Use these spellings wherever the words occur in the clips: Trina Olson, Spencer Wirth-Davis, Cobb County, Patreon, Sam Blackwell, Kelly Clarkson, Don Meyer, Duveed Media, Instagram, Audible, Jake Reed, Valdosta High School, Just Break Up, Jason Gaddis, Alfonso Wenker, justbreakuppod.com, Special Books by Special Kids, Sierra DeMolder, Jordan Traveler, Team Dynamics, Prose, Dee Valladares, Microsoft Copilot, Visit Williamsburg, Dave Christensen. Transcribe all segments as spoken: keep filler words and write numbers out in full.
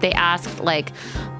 they asked like,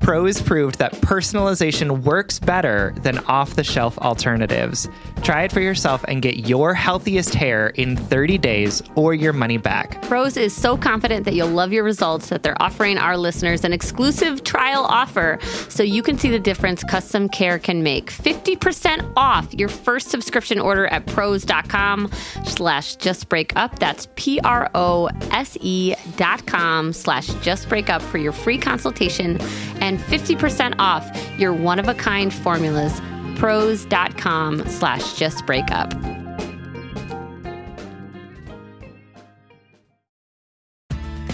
Prose proved that personalization works better than off-the-shelf alternatives. Try it for yourself and get your healthiest hair in thirty days or your money back. Prose is so confident that you'll love your results that they're offering our listeners an exclusive trial offer so you can see the difference custom care can make. fifty percent off your first subscription order at prose.com slash justbreakup. That's P-R-O-S-E dot com slash justbreakup for your free consultation and And fifty percent off your one-of-a-kind formulas, prose.com slash justbreakup.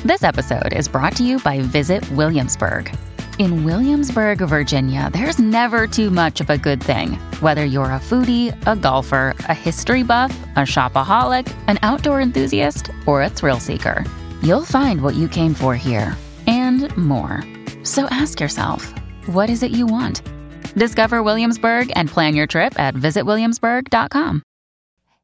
This episode is brought to you by Visit Williamsburg. In Williamsburg, Virginia, there's never too much of a good thing. Whether you're a foodie, a golfer, a history buff, a shopaholic, an outdoor enthusiast, or a thrill seeker, you'll find what you came for here and more. So ask yourself, what is it you want? Discover Williamsburg and plan your trip at visit williamsburg dot com.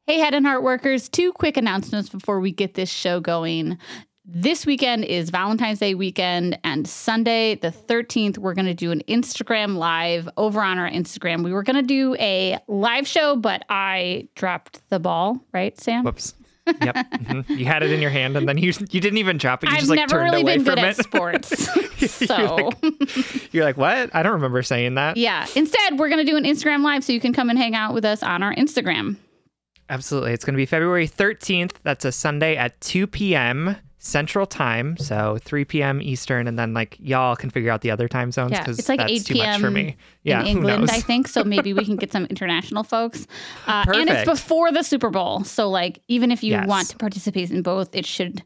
Hey, head and heart workers, two quick announcements before we get this show going. This weekend is Valentine's Day weekend, and Sunday the thirteenth, we're going to do an Instagram live over on our Instagram. We were going to do a live show, but I dropped the ball, right, Sam? Whoops. Yep. Mm-hmm. You had it in your hand and then you you didn't even drop it. You I've just like never turned really away been from good it. At sports. So you're, like, you're like, what? I don't remember saying that. Yeah. Instead, we're going to do an Instagram live so you can come and hang out with us on our Instagram. Absolutely. It's going to be February thirteenth. That's a Sunday at two p.m. Central Time. So three p.m. Eastern. And then like y'all can figure out the other time zones because yeah, it's like that's eight too much for me. Yeah, in England, I think. So maybe we can get some international folks. Uh, and it's before the Super Bowl. So like even if you yes. want to participate in both, it should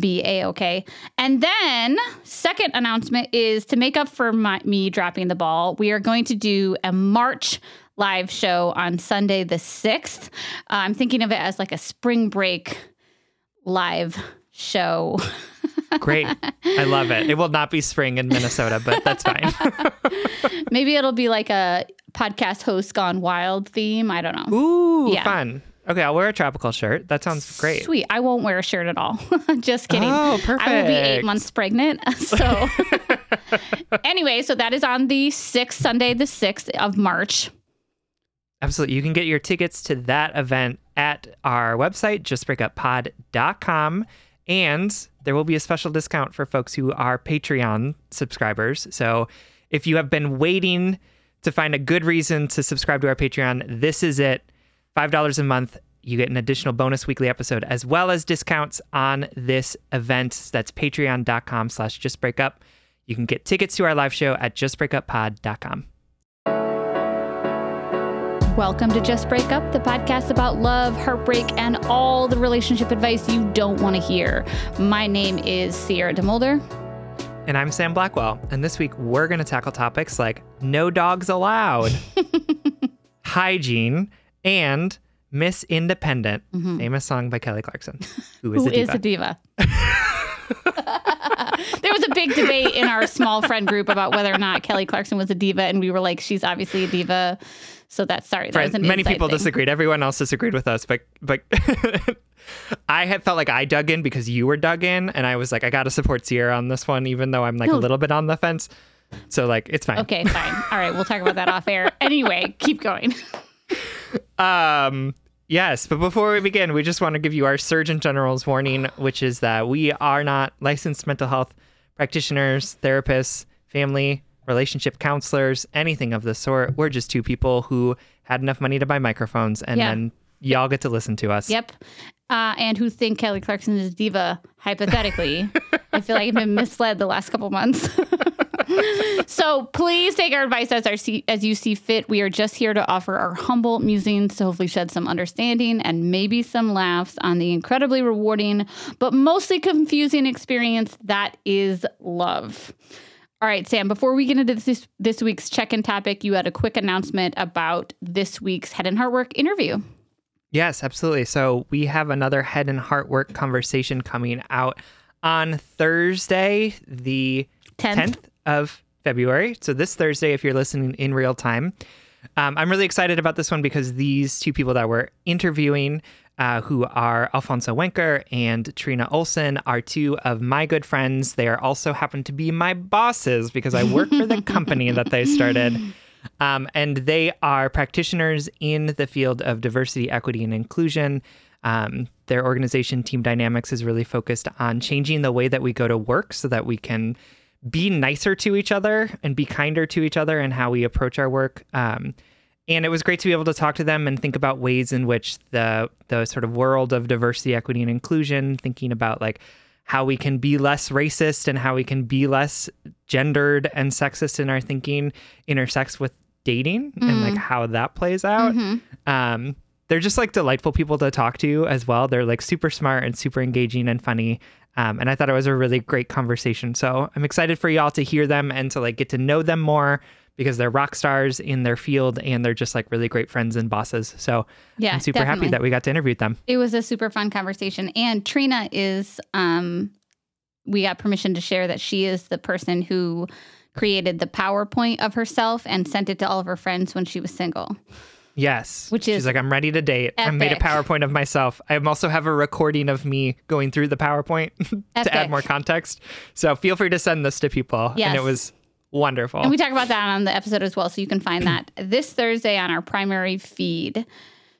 be A-okay. And then second announcement is to make up for my, me dropping the ball. We are going to do a March live show on Sunday the sixth. Uh, I'm thinking of it as like a spring break live show. Great. I love it. It will not be spring in Minnesota, but that's fine. Maybe it'll be like a podcast host gone wild theme. I don't know. Ooh, yeah. Fun. Okay, I'll wear a tropical shirt. That sounds great. Sweet. I won't wear a shirt at all. Just kidding. Oh, perfect. I will be eight months pregnant. So anyway, so that is on the sixth, Sunday, the sixth of March. Absolutely. You can get your tickets to that event at our website, just break up pod dot com. And there will be a special discount for folks who are Patreon subscribers. So if you have been waiting to find a good reason to subscribe to our Patreon, this is it. five dollars a month. You get an additional bonus weekly episode as well as discounts on this event. That's patreon.com slash justbreakup. You can get tickets to our live show at just break up pod dot com. Welcome to Just Break Up, the podcast about love, heartbreak, and all the relationship advice you don't want to hear. My name is Sierra DeMolder. And I'm Sam Blackwell, and this week we're going to tackle topics like no dogs allowed, hygiene, and Miss Independent, mm-hmm. famous song by Kelly Clarkson, who is who a diva. Is a diva. There was a big debate in our small friend group about whether or not Kelly Clarkson was a diva, and we were like, she's obviously a diva. So that's sorry. That was an many people thing. disagreed. Everyone else disagreed with us, but but I had felt like I dug in because you were dug in, and I was like, I got to support Sierra on this one, even though I'm like no. a little bit on the fence. So like, it's fine. Okay, fine. All right, we'll talk about that off air. Anyway, keep going. um. Yes, but before we begin, we just want to give you our Surgeon General's warning, which is that we are not licensed mental health practitioners, therapists, family, relationship counselors, anything of the sort. We're just two people who had enough money to buy microphones, and yeah. then y'all get to listen to us. Yep. Uh, and who think Kelly Clarkson is a diva, hypothetically. I feel like I've been misled the last couple months. So please take our advice as our see, as you see fit. We are just here to offer our humble musings to hopefully shed some understanding and maybe some laughs on the incredibly rewarding, but mostly confusing experience that is love. All right, Sam, before we get into this, this week's check-in topic, you had a quick announcement about this week's Head and Heartwork interview. Yes, absolutely. So we have another Head and Heartwork conversation coming out on Thursday, the tenth of February. So this Thursday, if you're listening in real time, um, I'm really excited about this one because these two people that we're interviewing, uh, who are Alfonso Wenker and Trina Olson, are two of my good friends. They are also happen to be my bosses because I work for the company that they started. Um, and they are practitioners in the field of diversity, equity, and inclusion. Um, their organization, Team Dynamics, is really focused on changing the way that we go to work so that we can be nicer to each other and be kinder to each other and how we approach our work. Um, and it was great to be able to talk to them and think about ways in which the the sort of world of diversity, equity, and inclusion, thinking about like how we can be less racist and how we can be less gendered and sexist in our thinking, intersects with dating mm. and like how that plays out. Mm-hmm. Um, they're just like delightful people to talk to as well. They're like super smart and super engaging and funny. Um, and I thought it was a really great conversation. So I'm excited for y'all to hear them and to like get to know them more because they're rock stars in their field and they're just like really great friends and bosses. So yeah, I'm super definitely. happy that we got to interview them. It was a super fun conversation. And Trina is, um, we got permission to share that she is the person who created the PowerPoint of herself and sent it to all of her friends when she was single. Yes. Which is She's like, I'm ready to date. Epic. I made a PowerPoint of myself. I also have a recording of me going through the PowerPoint to add more context. So feel free to send this to people. Yes. And it was wonderful. And we talk about that on the episode as well. So you can find that this Thursday on our primary feed.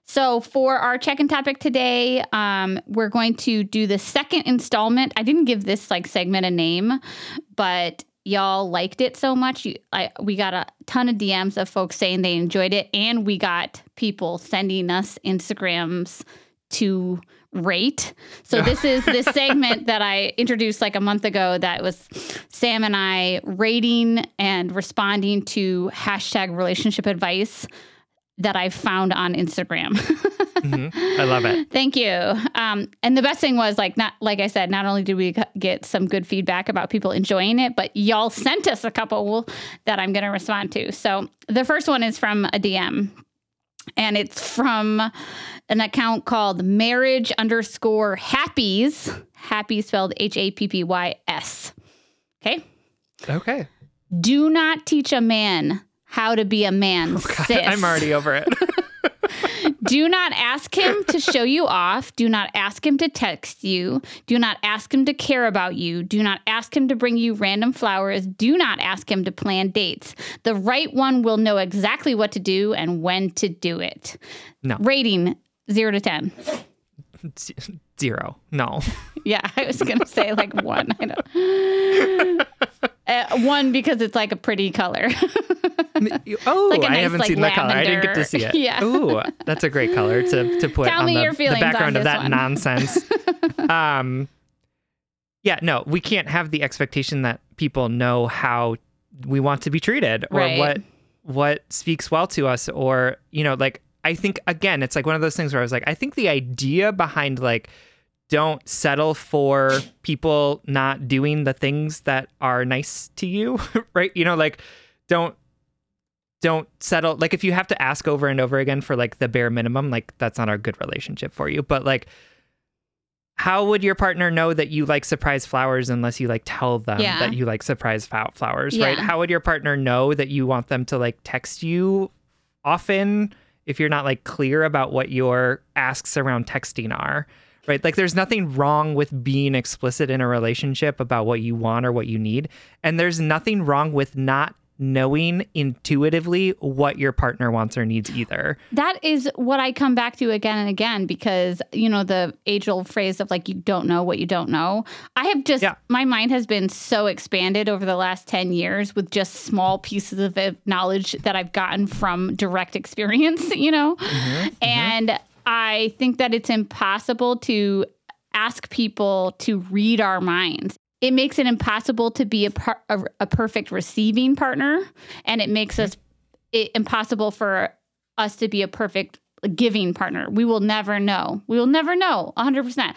So for our check-in topic today, um, we're going to do the second installment. I didn't give this like segment a name, but y'all liked it so much. You, I, we got a ton of D Ms of folks saying they enjoyed it. And we got people sending us Instagrams to rate. So this is this segment that I introduced like a month ago that was Sam and I rating and responding to hashtag relationship advice that I found on Instagram. Mm-hmm. I love it. Thank you. Um, and the best thing was like, not, like I said, not only did we get some good feedback about people enjoying it, but y'all sent us a couple that I'm going to respond to. So the first one is from a D M and it's from an account called marriage underscore happies, happy spelled H A P P Y S. Okay. Okay. Do not teach a man how to be a man, oh, God, sis. I'm already over it. Do not ask him to show you off. Do not ask him to text you. Do not ask him to care about you. Do not ask him to bring you random flowers. Do not ask him to plan dates. The right one will know exactly what to do and when to do it. No. Rating zero to ten. Zero. No. Yeah, I was going to say like one. I don't. Uh, one, because it's like a pretty color. Oh, like nice, I haven't like, seen that color. I didn't get to see it. Yeah. Ooh, that's a great color to, to put Tell on me the, your feelings the background on of that one. Nonsense. um, yeah, no, we can't have the expectation that people know how we want to be treated or right. what what speaks well to us or, you know, like, I think, again, it's like one of those things where I was like, I think the idea behind like don't settle for people not doing the things that are nice to you, right? You know, like don't don't settle. Like if you have to ask over and over again for like the bare minimum, like that's not a good relationship for you. But like, how would your partner know that you like surprise flowers unless you like tell them yeah. that you like surprise flowers, yeah. right? How would your partner know that you want them to like text you often if you're not like clear about what your asks around texting are, right? Like there's nothing wrong with being explicit in a relationship about what you want or what you need. And there's nothing wrong with not knowing intuitively what your partner wants or needs either. That is what I come back to again and again, because, you know, the age old phrase of like, you don't know what you don't know. I have just, yeah. my mind has been so expanded over the last ten years with just small pieces of knowledge that I've gotten from direct experience, you know, mm-hmm, and mm-hmm. I think that it's impossible to ask people to read our minds. It makes it impossible to be a, par- a, a perfect receiving partner, and it makes us it impossible for us to be a perfect giving partner. We will never know. We will never know one hundred percent.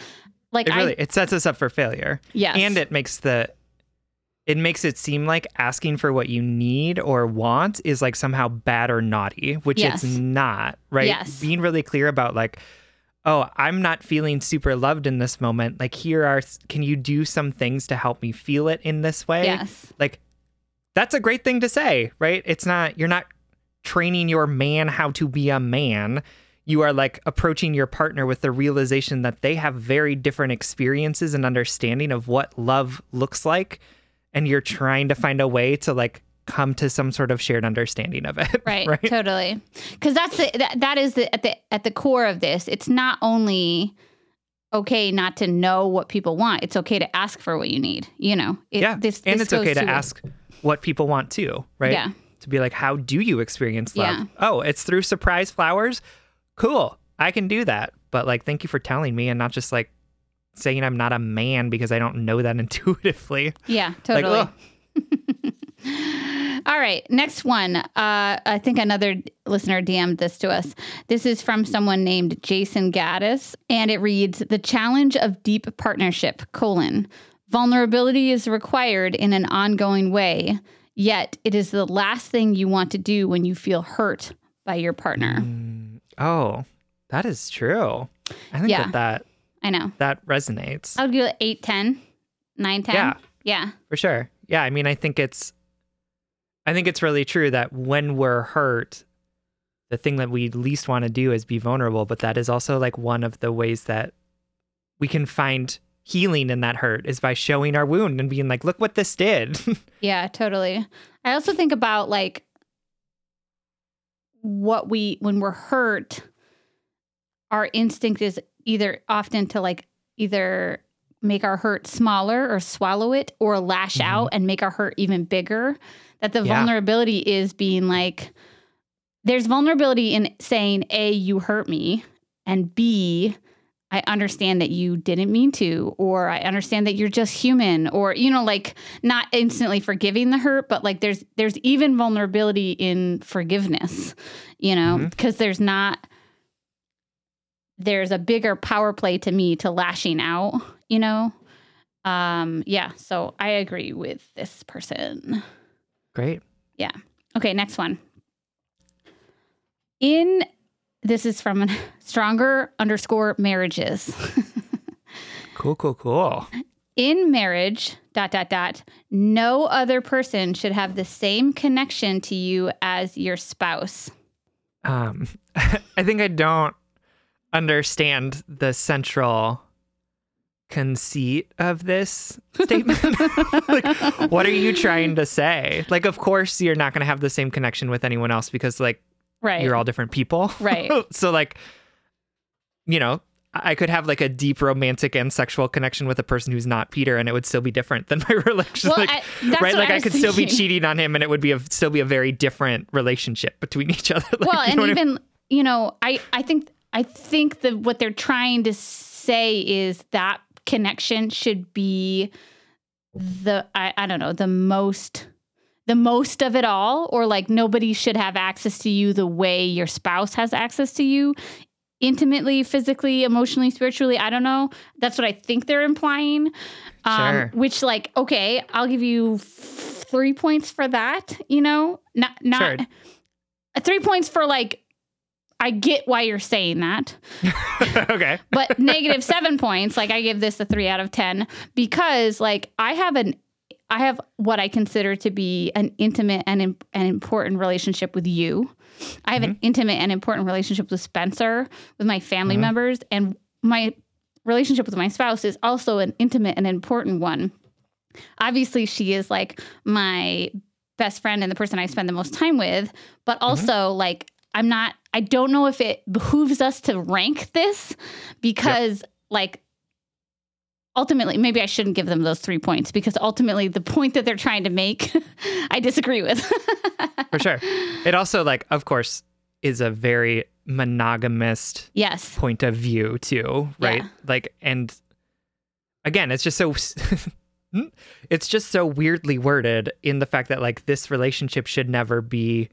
Like it really, I, it sets us up for failure. Yes. And it makes the it makes it seem like asking for what you need or want is like somehow bad or naughty, which yes. it's not, right? Yes. Being really clear about like, oh, I'm not feeling super loved in this moment. Like, here are, can you do some things to help me feel it in this way? Yes. Like, that's a great thing to say, right? It's not, you're not training your man how to be a man. You are like approaching your partner with the realization that they have very different experiences and understanding of what love looks like. And you're trying to find a way to like come to some sort of shared understanding of it. Right. Right? Totally. Because that's the, that, that is the, at the, at the core of this. It's not only okay not to know what people want. It's okay to ask for what you need, you know? It, yeah. This, and this it's okay to, to ask what people want too, right? Yeah. To be like, how do you experience love? Yeah. Oh, it's through surprise flowers. Cool. I can do that. But like, thank you for telling me and not just like saying I'm not a man because I don't know that intuitively. Yeah, totally. Like, oh. All right. Next one. Uh, I think another listener D M'd this to us. This is from someone named Jason Gaddis, and it reads, the challenge of deep partnership, colon, vulnerability is required in an ongoing way, yet it is the last thing you want to do when you feel hurt by your partner. Mm, oh, that is true. I think yeah, that, that I know. That resonates. I would go eight, ten, nine, ten. Yeah. Yeah. For sure. Yeah. I mean, I think it's, I think it's really true that when we're hurt, the thing that we least want to do is be vulnerable. But that is also like one of the ways that we can find healing in that hurt is by showing our wound and being like, look what this did. Yeah, totally. I also think about like what we, when we're hurt, our instinct is either often to like either make our hurt smaller or swallow it or lash mm-hmm. out and make our hurt even bigger. That the yeah. vulnerability is being like, there's vulnerability in saying, A, you hurt me, and B, I understand that you didn't mean to, or I understand that you're just human, or, you know, like not instantly forgiving the hurt, but like there's there's even vulnerability in forgiveness, you know, because mm-hmm. there's not, there's a bigger power play to me to lashing out, you know? Um, yeah, so I agree with this person. Great. Yeah. Okay, next one. In, this is from stronger underscore marriages. Cool, cool, cool. In marriage, dot, dot, dot, no other person should have the same connection to you as your spouse. Um, I think I don't understand the central conceit of this statement. Like, what are you trying to say? Like, of course you're not going to have the same connection with anyone else because like right. you're all different people, right? So like, you know, I could have like a deep romantic and sexual connection with a person who's not Peter and it would still be different than my relationship. Well, like, I, that's right, like I, I could thinking. Still be cheating on him and it would be a, still be a very different relationship between each other. Like, well, and even I mean? You know, I I think I think that what they're trying to say is that connection should be the I, I don't know the most the most of it all, or like nobody should have access to you the way your spouse has access to you intimately, physically, emotionally, spiritually. I don't know. That's what I think they're implying. Um, sure. Which, like, okay, I'll give you f- three points for that, you know? Not, not sure. Three points for, like, I get why you're saying that. Okay. But negative seven points. Like, I give this a three out of ten because, like, I have an, I have what I consider to be an intimate and imp- an important relationship with you. I have mm-hmm. an intimate and important relationship with Spencer, with my family mm-hmm. members, and my relationship with my spouse is also an intimate and important one. Obviously, she is, like, my best friend and the person I spend the most time with, but also, mm-hmm. like, I'm not, I don't know if it behooves us to rank this because, yep. like, ultimately, maybe I shouldn't give them those three points because ultimately the point that they're trying to make, I disagree with. For sure. It also, like, of course, is a very monogamist yes. point of view too, right? Yeah. Like, and again, it's just so, it's just so weirdly worded in the fact that, like, this relationship should never be,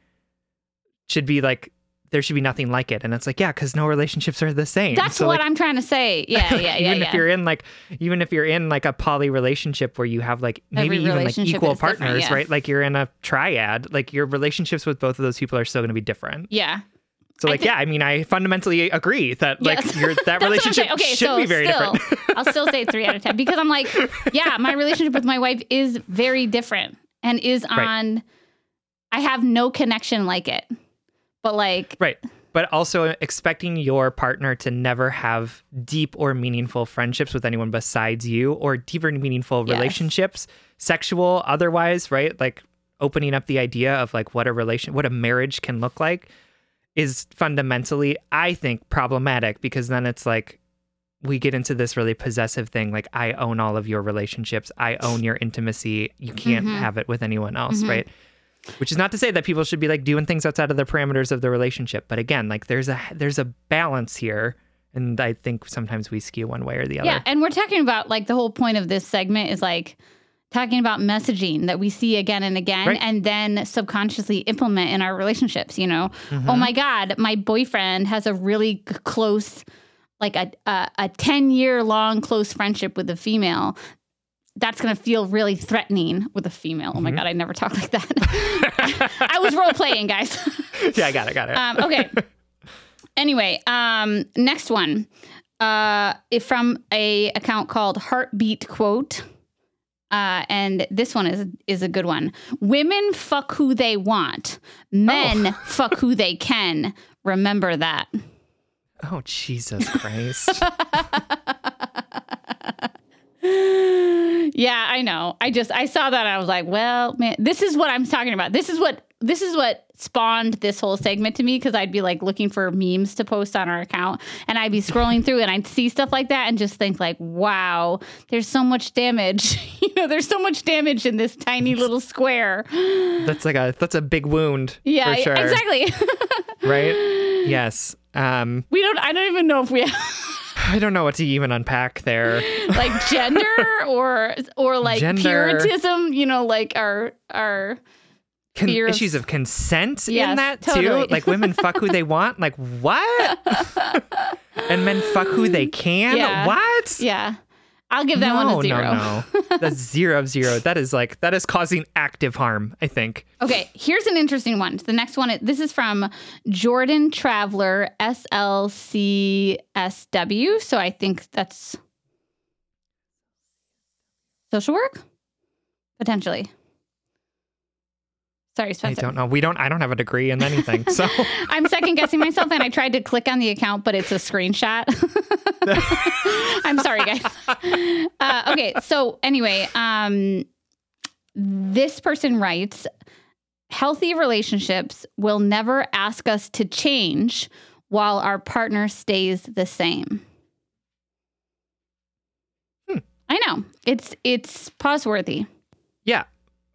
should be like, there should be nothing like it. And it's like, yeah, because no relationships are the same. That's so what, like, I'm trying to say. Yeah, yeah, yeah. Even yeah. if you're in like, even if you're in like a poly relationship where you have like maybe Every even like equal partners, yeah. right? Like you're in a triad, like your relationships with both of those people are still going to be different. Yeah. So like, I think, yeah, I mean, I fundamentally agree that like yes. your, that relationship okay, should so be very still, different. I'll still say three out of ten because I'm like, yeah, my relationship with my wife is very different and is on, right. I have no connection like it. But like, right. But also expecting your partner to never have deep or meaningful friendships with anyone besides you or deeper meaningful yes. relationships, sexual, otherwise, right? Like opening up the idea of like what a relation, what a marriage can look like is fundamentally, I think, problematic because then it's like we get into this really possessive thing. Like I own all of your relationships. I own your intimacy. You can't mm-hmm. have it with anyone else, mm-hmm. right? Which is not to say that people should be like doing things outside of the parameters of the relationship. But again, like there's a there's a balance here. And I think sometimes we skew one way or the other. Yeah. And we're talking about like the whole point of this segment is like talking about messaging that we see again and again right. and then subconsciously implement in our relationships. You know, mm-hmm. oh, my God, my boyfriend has a really close, like a a, a ten year long close friendship with a female. That's going to feel really threatening with a female. Oh, my mm-hmm. God, I never talk like that. I was role-playing, guys. Yeah, I got it, got it. Um, okay. Anyway, um, next one. Uh, from a account called Heartbeat Quote. Uh, and this one is, is a good one. Women fuck who they want. Men oh. fuck who they can. Remember that. Oh, Jesus Christ. Yeah, I know. I just, I saw that. And I was like, well, man, this is what I'm talking about. This is what, this is what spawned this whole segment to me. Cause I'd be like looking for memes to post on our account and I'd be scrolling through and I'd see stuff like that and just think like, wow, there's so much damage. You know, there's so much damage in this tiny little square. That's like a, that's a big wound. Yeah, for sure. Exactly. Right. Yes. Um, we don't, I don't even know if we have. I don't know what to even unpack there. Like gender or or like gender. Puritanism, you know, like our our Con- fear of... issues of consent yes, in that totally. Too. Like women fuck who they want. Like what? And men fuck who they can. Yeah. What? Yeah. I'll give that no, one a zero. No, no. That's zero of zero. That is like that is causing active harm, I think. Okay, here's an interesting one. The next one, this is from Jordan Traveler, S L C S W. So I think that's social work, potentially. Sorry, Spencer. I don't know. We don't. I don't have a degree in anything, so I'm second guessing myself. And I tried to click on the account, but it's a screenshot. I'm sorry, guys. Uh, okay. So anyway, um, this person writes: healthy relationships will never ask us to change, while our partner stays the same. Hmm. I know it's it's pause-worthy. Yeah.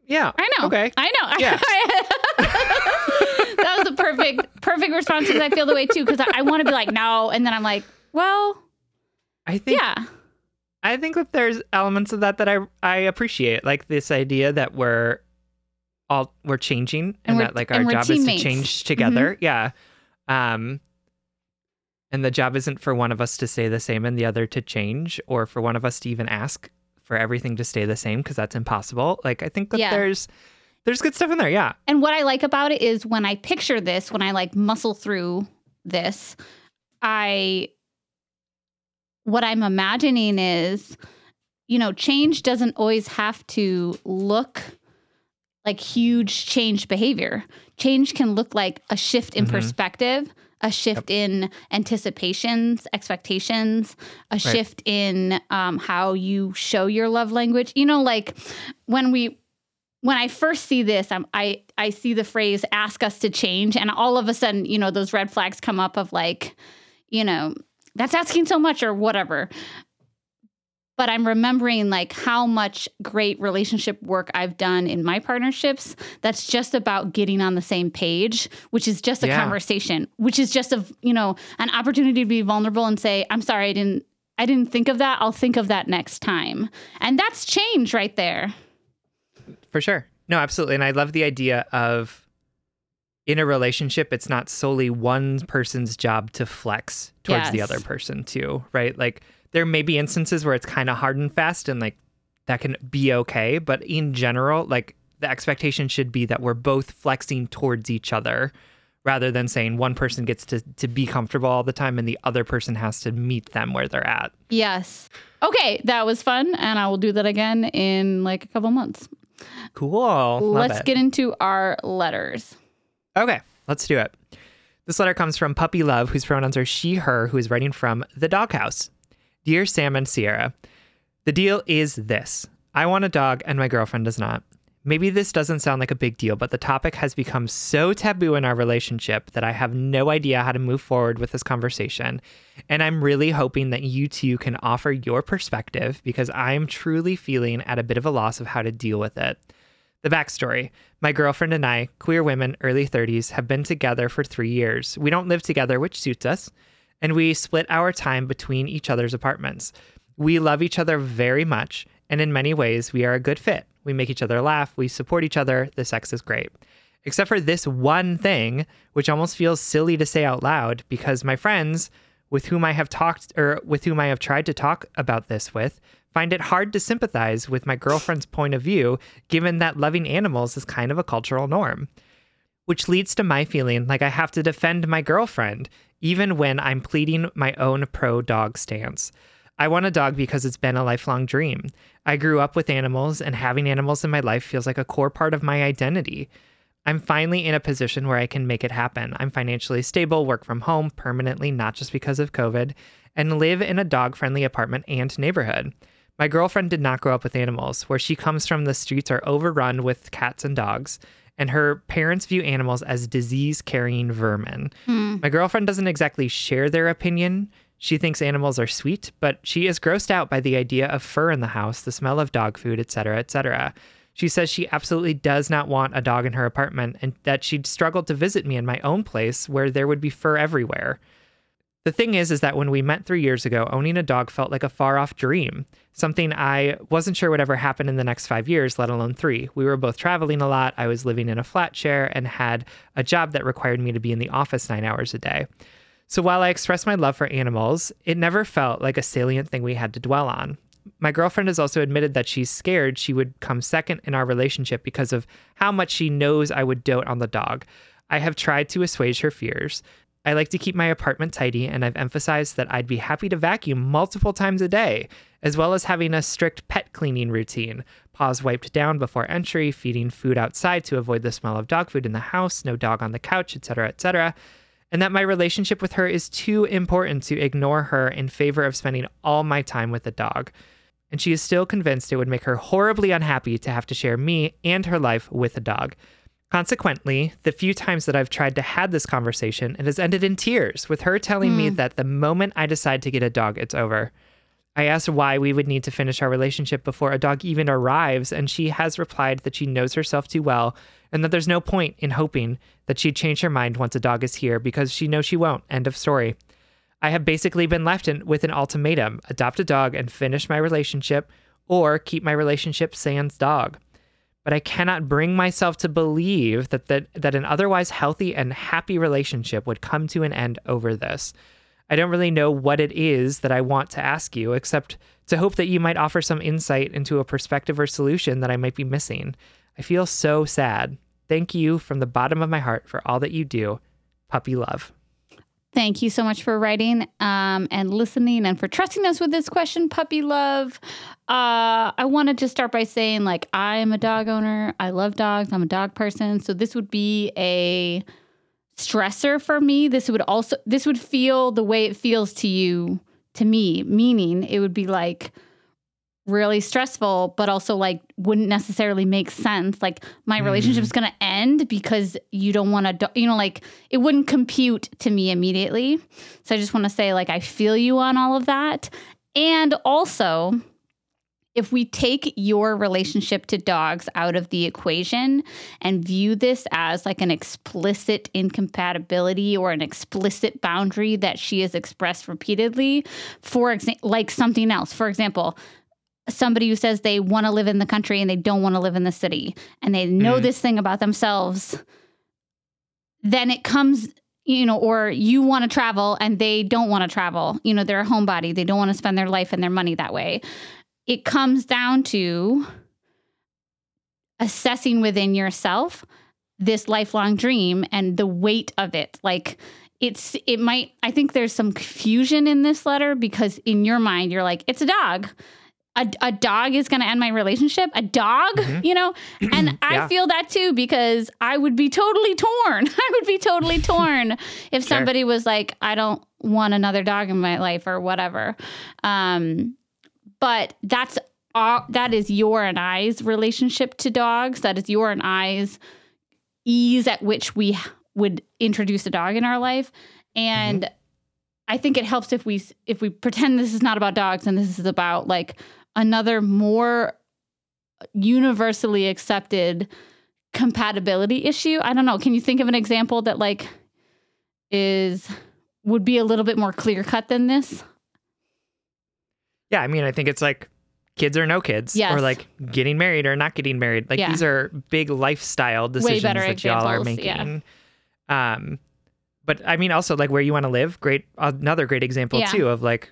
Yeah. I know. Okay. I know. Yeah. That was the perfect, perfect response because I feel the way too, because I, I want to be like, no. And then I'm like, well, I think, yeah. I think that there's elements of that that I, I appreciate, like this idea that we're all, we're changing and, and we're, that like our job teammates. Is to change together. Mm-hmm. Yeah. Um, And the job isn't for one of us to stay the same and the other to change, or for one of us to even ask for everything to stay the same, because that's impossible. Like, I think that yeah. there's there's good stuff in there. Yeah. And what I like about it is when I picture this, when I like muscle through this, I what I'm imagining is, you know, change doesn't always have to look like huge change behavior. Change can look like a shift in mm-hmm. perspective, a shift yep. in anticipations, expectations, a right. shift in um, how you show your love language. You know, like when we, when I first see this, I'm, I, I see the phrase, ask us to change. And all of a sudden, you know, those red flags come up of like, you know, that's asking so much or whatever. But I'm remembering like how much great relationship work I've done in my partnerships that's just about getting on the same page, which is just a yeah. conversation, which is just a, you know, an opportunity to be vulnerable and say, I'm sorry, I didn't, I didn't think of that. I'll think of that next time. And that's change right there. For sure. No, absolutely. And I love the idea of, in a relationship, it's not solely one person's job to flex towards yes. the other person too, right? Like, there may be instances where it's kind of hard and fast and like that can be okay. But in general, like the expectation should be that we're both flexing towards each other rather than saying one person gets to, to be comfortable all the time and the other person has to meet them where they're at. Yes. Okay. That was fun. And I will do that again in like a couple months. Cool. Love Let's it. Get into our letters. Okay. Let's do it. This letter comes from Puppy Love, whose pronouns are she, her, who is writing from the doghouse. Dear Sam and Sierra, the deal is this. I want a dog and my girlfriend does not. Maybe this doesn't sound like a big deal, but the topic has become so taboo in our relationship that I have no idea how to move forward with this conversation. And I'm really hoping that you two can offer your perspective because I'm truly feeling at a bit of a loss of how to deal with it. The backstory. My girlfriend and I, queer women, early thirties, have been together for three years. We don't live together, which suits us. And we split our time between each other's apartments. We love each other very much, and in many ways, we are a good fit. We make each other laugh, we support each other, the sex is great. Except for this one thing, which almost feels silly to say out loud, because my friends, with whom I have talked, or with whom I have tried to talk about this with, find it hard to sympathize with my girlfriend's point of view, given that loving animals is kind of a cultural norm. Which leads to my feeling like I have to defend my girlfriend, even when I'm pleading my own pro-dog stance. I want a dog because it's been a lifelong dream. I grew up with animals, and having animals in my life feels like a core part of my identity. I'm finally in a position where I can make it happen. I'm financially stable, work from home permanently, not just because of COVID, and live in a dog-friendly apartment and neighborhood. My girlfriend did not grow up with animals. Where she comes from, the streets are overrun with cats and dogs, and her parents view animals as disease-carrying vermin. Mm. My girlfriend doesn't exactly share their opinion. She thinks animals are sweet, but she is grossed out by the idea of fur in the house, the smell of dog food, et cetera, et cetera. She says she absolutely does not want a dog in her apartment and that she'd struggle to visit me in my own place where there would be fur everywhere. The thing is, is that when we met three years ago, owning a dog felt like a far-off dream, something I wasn't sure would ever happen in the next five years, let alone three. We were both traveling a lot, I was living in a flat share, and had a job that required me to be in the office nine hours a day. So while I expressed my love for animals, it never felt like a salient thing we had to dwell on. My girlfriend has also admitted that she's scared she would come second in our relationship because of how much she knows I would dote on the dog. I have tried to assuage her fears. I like to keep my apartment tidy, and I've emphasized that I'd be happy to vacuum multiple times a day, as well as having a strict pet cleaning routine. Paws wiped down before entry, feeding food outside to avoid the smell of dog food in the house, no dog on the couch, et cetera, et cetera, and that my relationship with her is too important to ignore her in favor of spending all my time with the dog. And she is still convinced it would make her horribly unhappy to have to share me and her life with a dog. Consequently, the few times that I've tried to have this conversation, it has ended in tears, with her telling mm. me that the moment I decide to get a dog, it's over. I asked why we would need to finish our relationship before a dog even arrives, and she has replied that she knows herself too well and that there's no point in hoping that she'd change her mind once a dog is here because she knows she won't. End of story. I have basically been left in, with an ultimatum: adopt a dog and finish my relationship, or keep my relationship sans dog. But I cannot bring myself to believe that, that that an otherwise healthy and happy relationship would come to an end over this. I don't really know what it is that I want to ask you, except to hope that you might offer some insight into a perspective or solution that I might be missing. I feel so sad. Thank you from the bottom of my heart for all that you do. Puppy love. Thank you so much for writing um, and listening and for trusting us with this question, puppy love. Uh, I want to just start by saying, like, I'm a dog owner. I love dogs. I'm a dog person. So this would be a stressor for me. This would also, this would feel the way it feels to you, to me, meaning it would be like really stressful, but also like wouldn't necessarily make sense. Like my relationship is going to end because you don't want to, you know, like it wouldn't compute to me immediately. So I just want to say, like, I feel you on all of that. And also, if we take your relationship to dogs out of the equation and view this as like an explicit incompatibility or an explicit boundary that she has expressed repeatedly, for example, like something else, for example, somebody who says they want to live in the country and they don't want to live in the city and they know mm. this thing about themselves, then it comes, you know, or you want to travel and they don't want to travel. You know, they're a homebody. They don't want to spend their life and their money that way. It comes down to assessing within yourself this lifelong dream and the weight of it. Like it's, it might, I think there's some confusion in this letter because in your mind, you're like, it's a dog. A, a dog is going to end my relationship. A dog, mm-hmm. you know, and I yeah. feel that too, because I would be totally torn. I would be totally torn if sure. somebody was like, I don't want another dog in my life or whatever. Um, But that's all, that is your and I's relationship to dogs. That is your and I's ease at which we would introduce a dog in our life. And mm-hmm. I think it helps if we if we pretend this is not about dogs and this is about like another more universally accepted compatibility issue. I don't know. Can you think of an example that like is would be a little bit more clear cut than this? Yeah, I mean, I think it's like kids or no kids, yes. or like getting married or not getting married. Like yeah. these are big lifestyle decisions that examples. y'all are making. Yeah. Um, but I mean, also like where you want to live. Great, another great example yeah. too of like,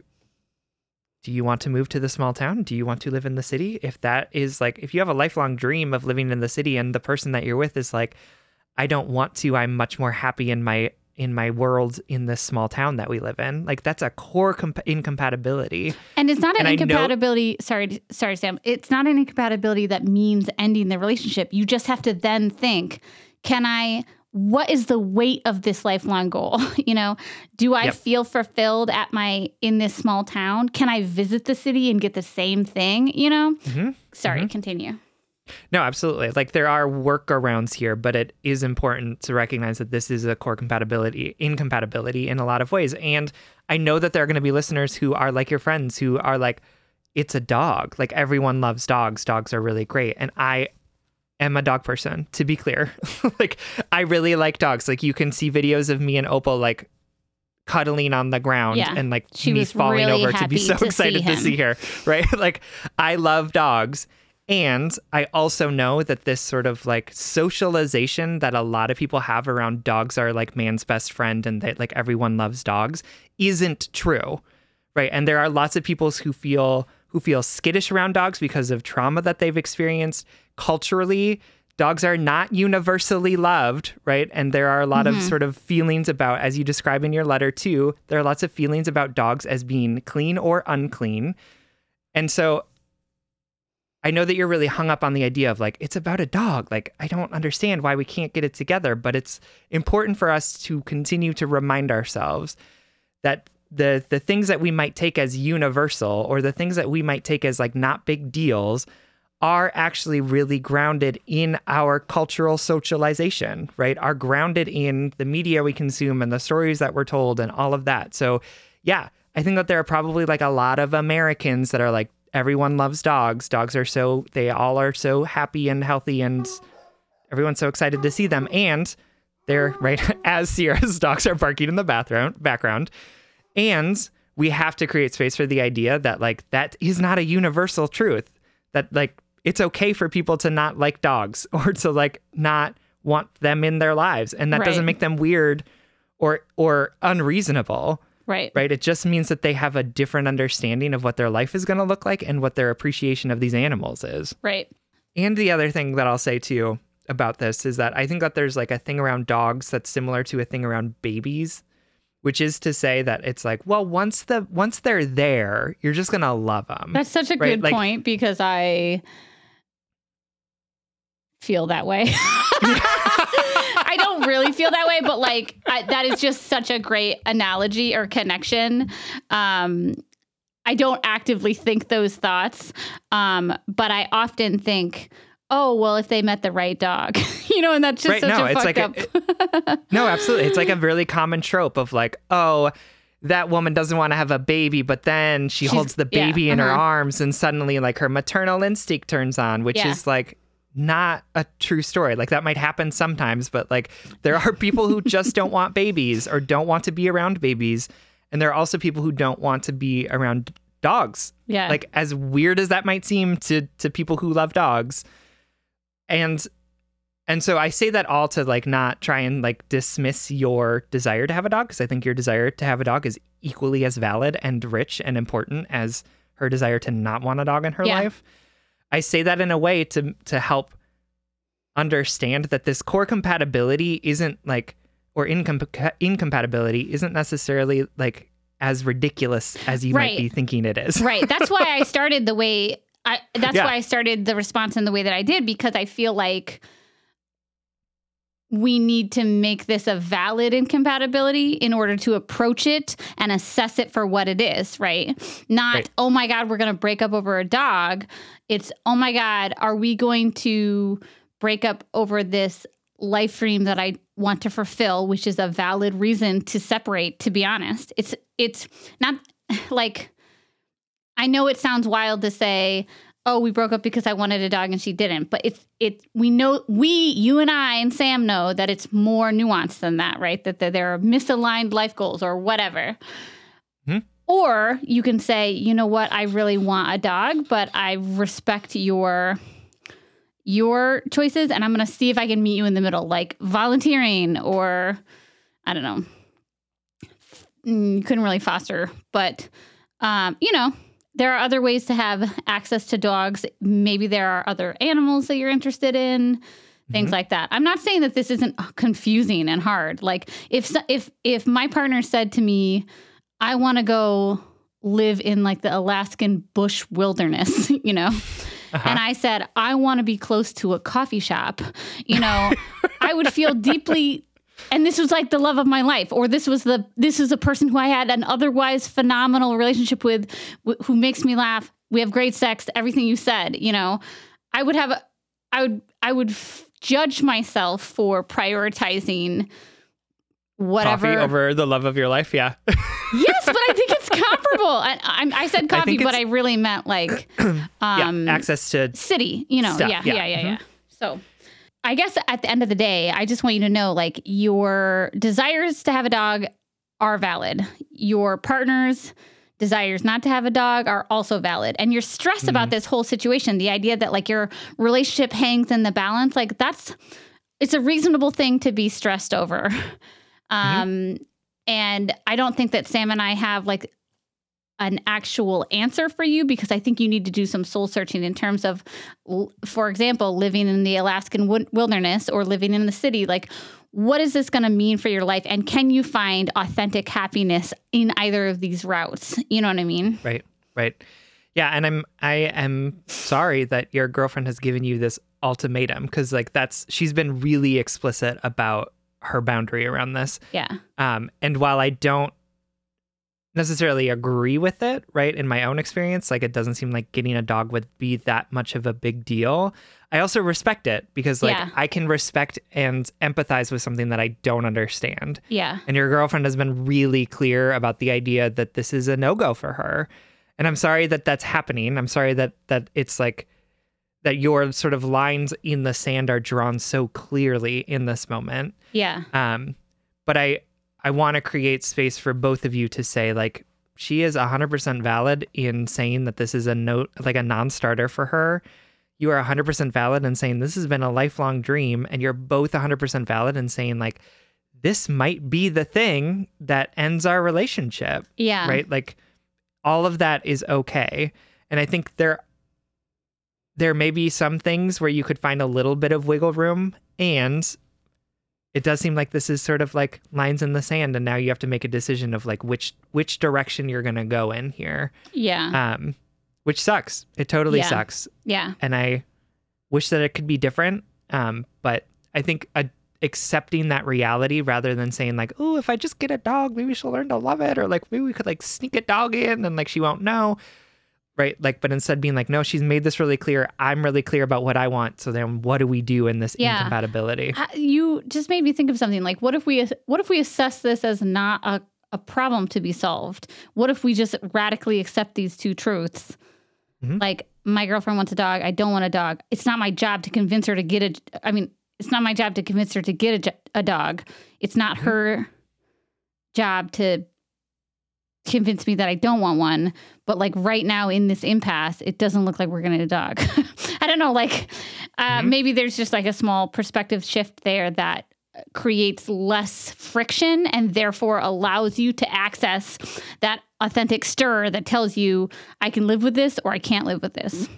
do you want to move to the small town? Do you want to live in the city? If that is like, if you have a lifelong dream of living in the city, and the person that you're with is like, I don't want to. I'm much more happy in my in my world in this small town that we live in. Like that's a core comp- incompatibility. And it's not an and incompatibility. Know- sorry, sorry, Sam. It's not an incompatibility that means ending the relationship. You just have to then think, can I, what is the weight of this lifelong goal? You know, do I yep. feel fulfilled at my, in this small town? Can I visit the city and get the same thing? You know, mm-hmm. sorry, mm-hmm. continue. No, absolutely. Like there are workarounds here, but it is important to recognize that this is a core compatibility, incompatibility in a lot of ways. And I know that there are going to be listeners who are like your friends who are like, it's a dog. Like everyone loves dogs. Dogs are really great. And I am a dog person, to be clear. Like I really like dogs. Like you can see videos of me and Opal like cuddling on the ground yeah. and like she me falling really over to be so to excited see to see her. Right. Like I love dogs. And I also know that this sort of like socialization that a lot of people have around dogs are like man's best friend and that like everyone loves dogs isn't true, right? And there are lots of people who feel who feel skittish around dogs because of trauma that they've experienced. Culturally, dogs are not universally loved, right? And there are a lot mm-hmm. of sort of feelings about, as you describe in your letter too, there are lots of feelings about dogs as being clean or unclean. And so I know that you're really hung up on the idea of like, it's about a dog. Like, I don't understand why we can't get it together, but it's important for us to continue to remind ourselves that the the things that we might take as universal or the things that we might take as like not big deals are actually really grounded in our cultural socialization, right? Are grounded in the media we consume and the stories that we're told and all of that. So yeah, I think that there are probably like a lot of Americans that are like, everyone loves dogs. Dogs are so, they all are so happy and healthy and everyone's so excited to see them. And they're, right, as Sierra's dogs are barking in the bathroom, background. And we have to create space for the idea that, like, that is not a universal truth. That, like, it's okay for people to not like dogs or to, like, not want them in their lives. And that right. doesn't make them weird or or unreasonable. Right. Right. It just means that they have a different understanding of what their life is going to look like and what their appreciation of these animals is. Right. And the other thing that I'll say too about this is that I think that there's like a thing around dogs that's similar to a thing around babies, which is to say that it's like, well, once the once they're there, you're just going to love them. That's such a right? good like, point, because I feel that way. I don't really feel that way, but like I, that is just such a great analogy or connection. Um, I don't actively think those thoughts, um, but I often think, oh, well, if they met the right dog, you know, and that's just right, such no, a it's fucked like up. A, it, no, absolutely. It's like a really common trope of like, oh, that woman doesn't want to have a baby, but then she She's, holds the baby yeah, in uh-huh. her arms and suddenly like her maternal instinct turns on, which yeah. is like not a true story. Like that might happen sometimes, but like there are people who just don't want babies or don't want to be around babies. And there are also people who don't want to be around dogs. Yeah. Like as weird as that might seem to to people who love dogs. And and so I say that all to like not try and like dismiss your desire to have a dog, because I think your desire to have a dog is equally as valid and rich and important as her desire to not want a dog in her yeah. life. I say that in a way to to help understand that this core compatibility isn't like, or incom- incompatibility isn't necessarily like as ridiculous as you right. might be thinking it is. Right. That's why I started the way... I, that's yeah. why I started the response in the way that I did, because I feel like we need to make this a valid incompatibility in order to approach it and assess it for what it is, right? Not, right. oh, my God, we're going to break up over a dog. It's, oh, my God, are we going to break up over this life dream that I want to fulfill, which is a valid reason to separate, to be honest. It's it's not like... I know it sounds wild to say, oh, we broke up because I wanted a dog and she didn't. But it's it we know we you and I and Sam know that it's more nuanced than that, right? That, that there are misaligned life goals or whatever. Hmm? Or you can say, you know what, I really want a dog, but I respect your your choices. And I'm going to see if I can meet you in the middle, like volunteering or I don't know. You couldn't really foster, but, um, you know. There are other ways to have access to dogs. Maybe there are other animals that you're interested in, things mm-hmm. like that. I'm not saying that this isn't confusing and hard. Like if if if my partner said to me, I want to go live in like the Alaskan bush wilderness, you know, uh-huh. and I said, I want to be close to a coffee shop, you know, I would feel deeply... And this was like the love of my life, or this was the, this is a person who I had an otherwise phenomenal relationship with, wh- who makes me laugh. We have great sex, everything you said, you know, I would have, a, I would, I would f- judge myself for prioritizing whatever. Coffee over the love of your life. Yeah. Yes, but I think it's comparable. I, I, I said coffee, I but I really meant like, um, yeah, access to city, you know? Stuff. Yeah. Yeah. Yeah. Yeah. Mm-hmm. yeah. So. I guess at the end of the day, I just want you to know, like, your desires to have a dog are valid. Your partner's desires not to have a dog are also valid. And your stress mm-hmm. about this whole situation, the idea that, like, your relationship hangs in the balance, like, that's, it's a reasonable thing to be stressed over. Um, mm-hmm. And I don't think that Sam and I have, like, an actual answer for you, because I think you need to do some soul searching in terms of, for example, living in the Alaskan wilderness or living in the city. Like, what is this going to mean for your life? And can you find authentic happiness in either of these routes? You know what I mean? Right. Right. Yeah. And I'm, I am sorry that your girlfriend has given you this ultimatum. 'Cause like that's, she's been really explicit about her boundary around this. Yeah. Um, and while I don't, necessarily agree with it, right? In my own experience, like it doesn't seem like getting a dog would be that much of a big deal. I also respect it because like yeah. I can respect and empathize with something that I don't understand. Yeah. And your girlfriend has been really clear about the idea that this is a no-go for her. And I'm sorry that that's happening. I'm sorry that that it's like that your sort of lines in the sand are drawn so clearly in this moment. Yeah. Um, but I I want to create space for both of you to say, like, she is one hundred percent valid in saying that this is a no, like a non-starter for her. You are one hundred percent valid in saying this has been a lifelong dream, and you're both one hundred percent valid in saying, like, this might be the thing that ends our relationship. Yeah. Right? Like, all of that is okay. And I think there, there may be some things where you could find a little bit of wiggle room. And it does seem like this is sort of like lines in the sand. And now you have to make a decision of like which, which direction you're going to go in here. Yeah. Um, which sucks. It totally yeah. sucks. Yeah. And I wish that it could be different. Um, but I think a, accepting that reality rather than saying like, oh, if I just get a dog, maybe she'll learn to love it, or like maybe we could like sneak a dog in and like she won't know, right? Like, but instead being like, no, she's made this really clear. I'm really clear about what I want. So then what do we do in this yeah. incompatibility? Uh, you just made me think of something like, what if we what if we assess this as not a, a problem to be solved? What if we just radically accept these two truths? Mm-hmm. Like, my girlfriend wants a dog. I don't want a dog. It's not my job to convince her to get a, I mean, It's not my job to convince her to get a, a dog. It's not her job to convince me that I don't want one. But like right now in this impasse, it doesn't look like we're going to get a dog. I don't know. Like uh, mm-hmm. maybe there's just like a small perspective shift there that creates less friction and therefore allows you to access that authentic stir that tells you I can live with this or I can't live with this.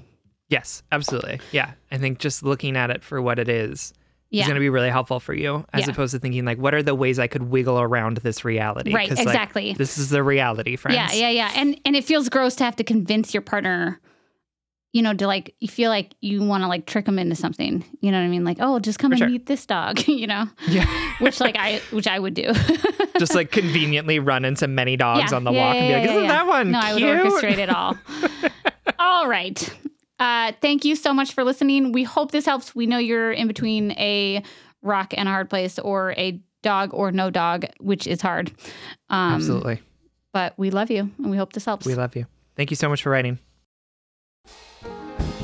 Yes, absolutely. Yeah. I think just looking at it for what it is. Yeah. It's going to be really helpful for you as yeah. opposed to thinking like, what are the ways I could wiggle around this reality? Right, exactly. Like, this is the reality, friends. Yeah, yeah, yeah. And and it feels gross to have to convince your partner, you know, to like, you feel like you want to like trick them into something. You know what I mean? Like, oh, just come for and sure. meet this dog, you know? Yeah. Which like I, which I would do. Just like conveniently run into many dogs yeah. on the yeah, walk yeah, and be like, isn't yeah, yeah. that one No, cute? I would orchestrate it all. All right. Uh, thank you so much for listening. We hope this helps. We know you're in between a rock and a hard place, or a dog or no dog, which is hard. Um, Absolutely. But we love you, and we hope this helps. We love you. Thank you so much for writing.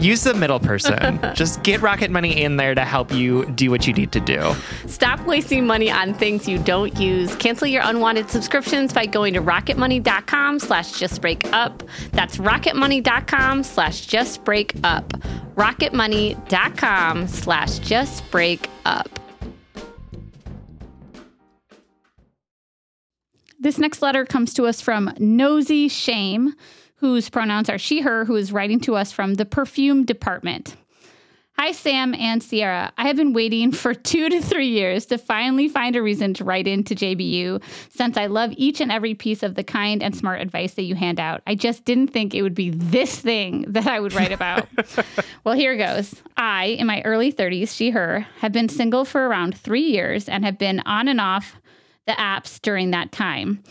use the middle person. Just get Rocket Money in there to help you do what you need to do. Stop wasting money on things you don't use. Cancel your unwanted subscriptions by going to rocketmoney.com slash justbreakup. That's rocketmoney.com slash justbreakup. rocketmoney.com slash justbreakup. This next letter comes to us from Nosy Shame, whose pronouns are she, her, who is writing to us from the perfume department. Hi, Sam and Sierra. I have been waiting for two to three years to finally find a reason to write into J B U, since I love each and every piece of the kind and smart advice that you hand out. I just didn't think it would be this thing that I would write about. Well, here goes. I, in my early thirties, she, her, have been single for around three years and have been on and off the apps during that time.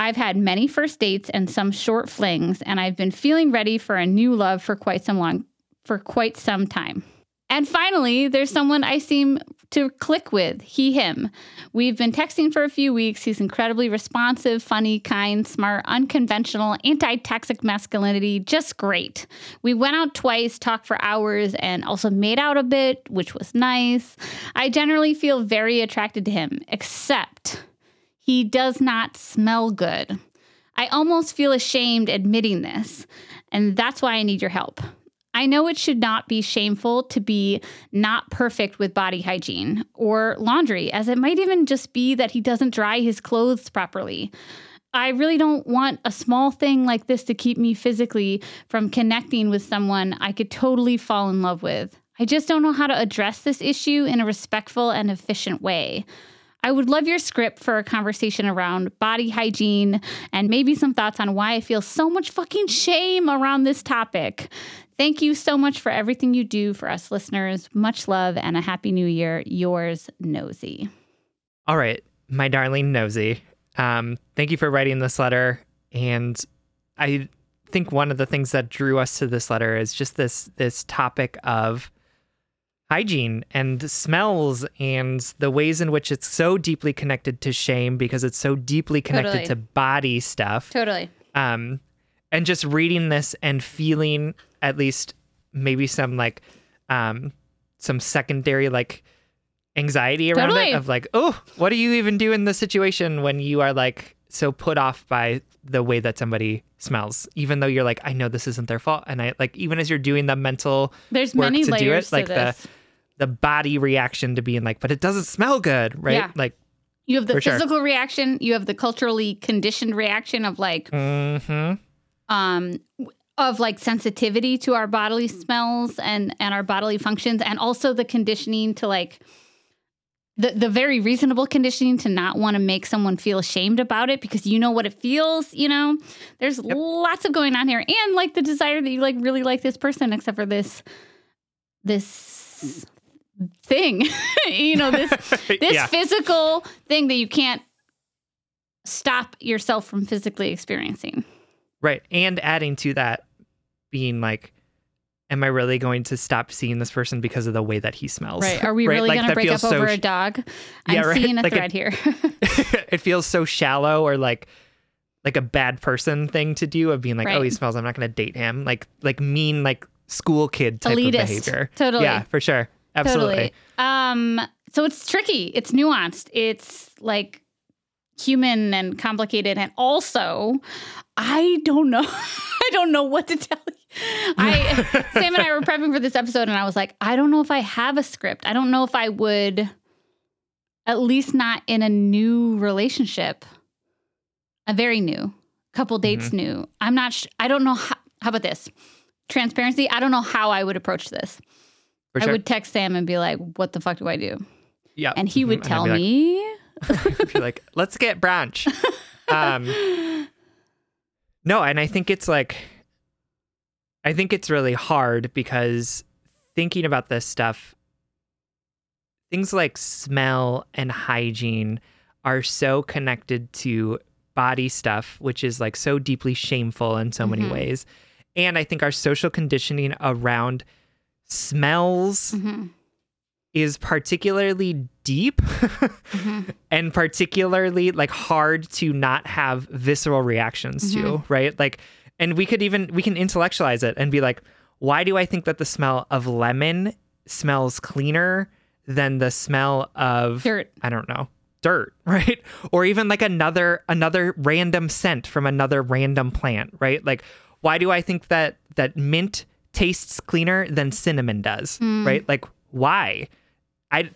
I've had many first dates and some short flings, and I've been feeling ready for a new love for quite some long, for quite some time. And finally, there's someone I seem to click with, he, him. We've been texting for a few weeks. He's incredibly responsive, funny, kind, smart, unconventional, anti-toxic masculinity, just great. We went out twice, talked for hours, and also made out a bit, which was nice. I generally feel very attracted to him, except he does not smell good. I almost feel ashamed admitting this, and that's why I need your help. I know it should not be shameful to be not perfect with body hygiene or laundry, as it might even just be that he doesn't dry his clothes properly. I really don't want a small thing like this to keep me physically from connecting with someone I could totally fall in love with. I just don't know how to address this issue in a respectful and efficient way. I would love your script for a conversation around body hygiene and maybe some thoughts on why I feel so much fucking shame around this topic. Thank you so much for everything you do for us listeners. Much love and a happy new year. Yours, Nosy. All right, my darling Nosy. Um, thank you for writing this letter. And I think one of the things that drew us to this letter is just this this topic of hygiene and smells and the ways in which it's so deeply connected to shame because it's so deeply connected totally. to body stuff. Totally. Um, and just reading this and feeling at least maybe some like um, some secondary like anxiety around totally. it of like, oh, what do you even do in this situation when you are like so put off by the way that somebody smells, even though you're like, I know this isn't their fault. And I like, even as you're doing the mental There's work many to layers do it, to like this. the, the body reaction to being like, but it doesn't smell good, right? Yeah. Like you have the physical sure. reaction, you have the culturally conditioned reaction of like, mm-hmm. um, of like sensitivity to our bodily smells and, and our bodily functions. And also the conditioning to like the, the very reasonable conditioning to not want to make someone feel ashamed about it because you know what it feels, you know, there's yep. lots of going on here. And like the desire that you like really like this person, except for this, this thing, you know, this, this yeah. physical thing that you can't stop yourself from physically experiencing. Right. And adding to that being like, am I really going to stop seeing this person because of the way that he smells? Right. Are we right? really like, going to break up so over a dog? Yeah, I'm right? seeing a like thread it, here. It feels so shallow or like like a bad person thing to do of being like, right. oh, he smells. I'm not going to date him. Like like mean, like school kid type elitist. Of behavior. Totally. Yeah, for sure. Absolutely. Totally. Um. So it's tricky. It's nuanced. It's like human and complicated. And also, I don't know. I don't know what to tell you. I Sam and I were prepping for this episode and I was like, I don't know if I have a script. I don't know if I would, at least not in a new relationship, a very new, couple dates mm-hmm. new. I'm not, sh- I don't know. How, how about this? Transparency. I don't know how I would approach this. For sure. I would text Sam and be like, what the fuck do I do? Yeah. And he would mm-hmm. tell and I'd be like, me. I'd be like, let's get brunch. Um, no, and I think it's like, I think it's really hard because thinking about this stuff, things like smell and hygiene are so connected to body stuff, which is like so deeply shameful in so mm-hmm. many ways. And I think our social conditioning around smells mm-hmm. is particularly deep mm-hmm. and particularly like hard to not have visceral reactions mm-hmm. to, right? Like, and we could even, we can intellectualize it and be like, why do I think that the smell of lemon smells cleaner than the smell of dirt? I don't know, dirt, right? Or even like another, another random scent from another random plant, right? Like, why do I think that, that mint tastes cleaner than cinnamon does, mm. right? Like, why? I,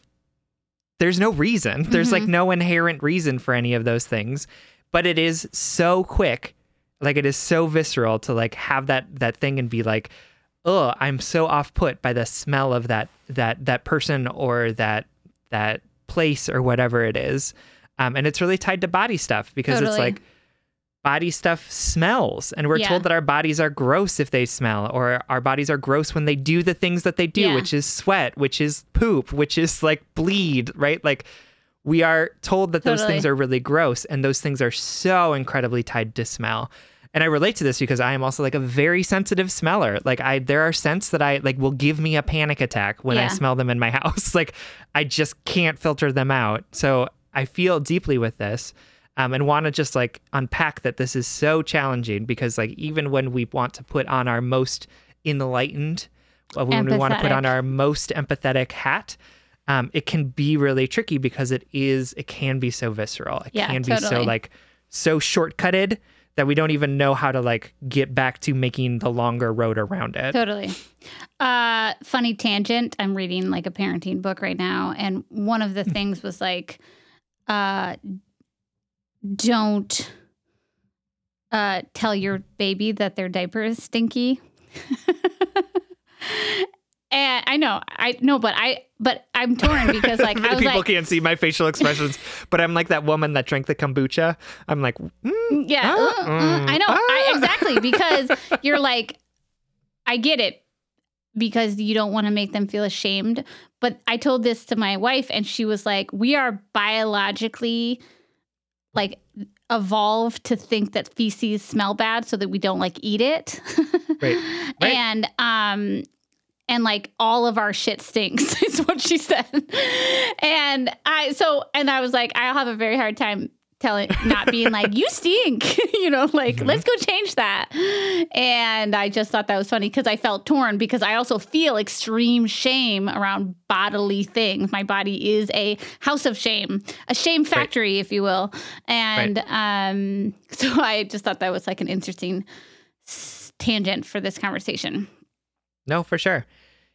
there's no reason. There's mm-hmm. like no inherent reason for any of those things, but it is so quick. Like, it is so visceral to like have that, that thing and be like, oh, I'm so off put by the smell of that, that, that person or that, that place or whatever it is. Um, and it's really tied to body stuff because totally. It's like, body stuff smells, and we're yeah. told that our bodies are gross if they smell, or our bodies are gross when they do the things that they do, yeah. which is sweat, which is poop, which is like bleed, right? Like, we are told that totally. Those things are really gross, and those things are so incredibly tied to smell. And I relate to this because I am also like a very sensitive smeller. Like, I, there are scents that I like will give me a panic attack when yeah. I smell them in my house. Like, I just can't filter them out. So I feel deeply with this. Um, and want to just like unpack that this is so challenging because like even when we want to put on our most enlightened, when empathetic. We want to put on our most empathetic hat, um, it can be really tricky because it is, it can be so visceral. It yeah, can be totally. so like, so shortcutted that we don't even know how to like get back to making the longer road around it. Totally. Uh, funny tangent. I'm reading like a parenting book right now. And one of the things was like, uh, Don't uh, tell your baby that their diaper is stinky. And I know, I know, but I, but I'm torn because like I was people like, can't see my facial expressions, but I'm like that woman that drank the kombucha. I'm like, mm, yeah, ah, uh, mm, I know ah. I, exactly because you're like, I get it because you don't want to make them feel ashamed. But I told this to my wife, and she was like, we are biologically. Like evolved to think that feces smell bad so that we don't like eat it. Right. Right. And, um, and like all of our shit stinks is what she said. And I, so, and I was like, I'll have a very hard time telling, not being like, you stink, you know, like mm-hmm. let's go change that. And I just thought that was funny because I felt torn because I also feel extreme shame around bodily things. My body is a house of shame, a shame factory, right. if you will. And right. um, so I just thought that was like an interesting tangent for this conversation. No, for sure.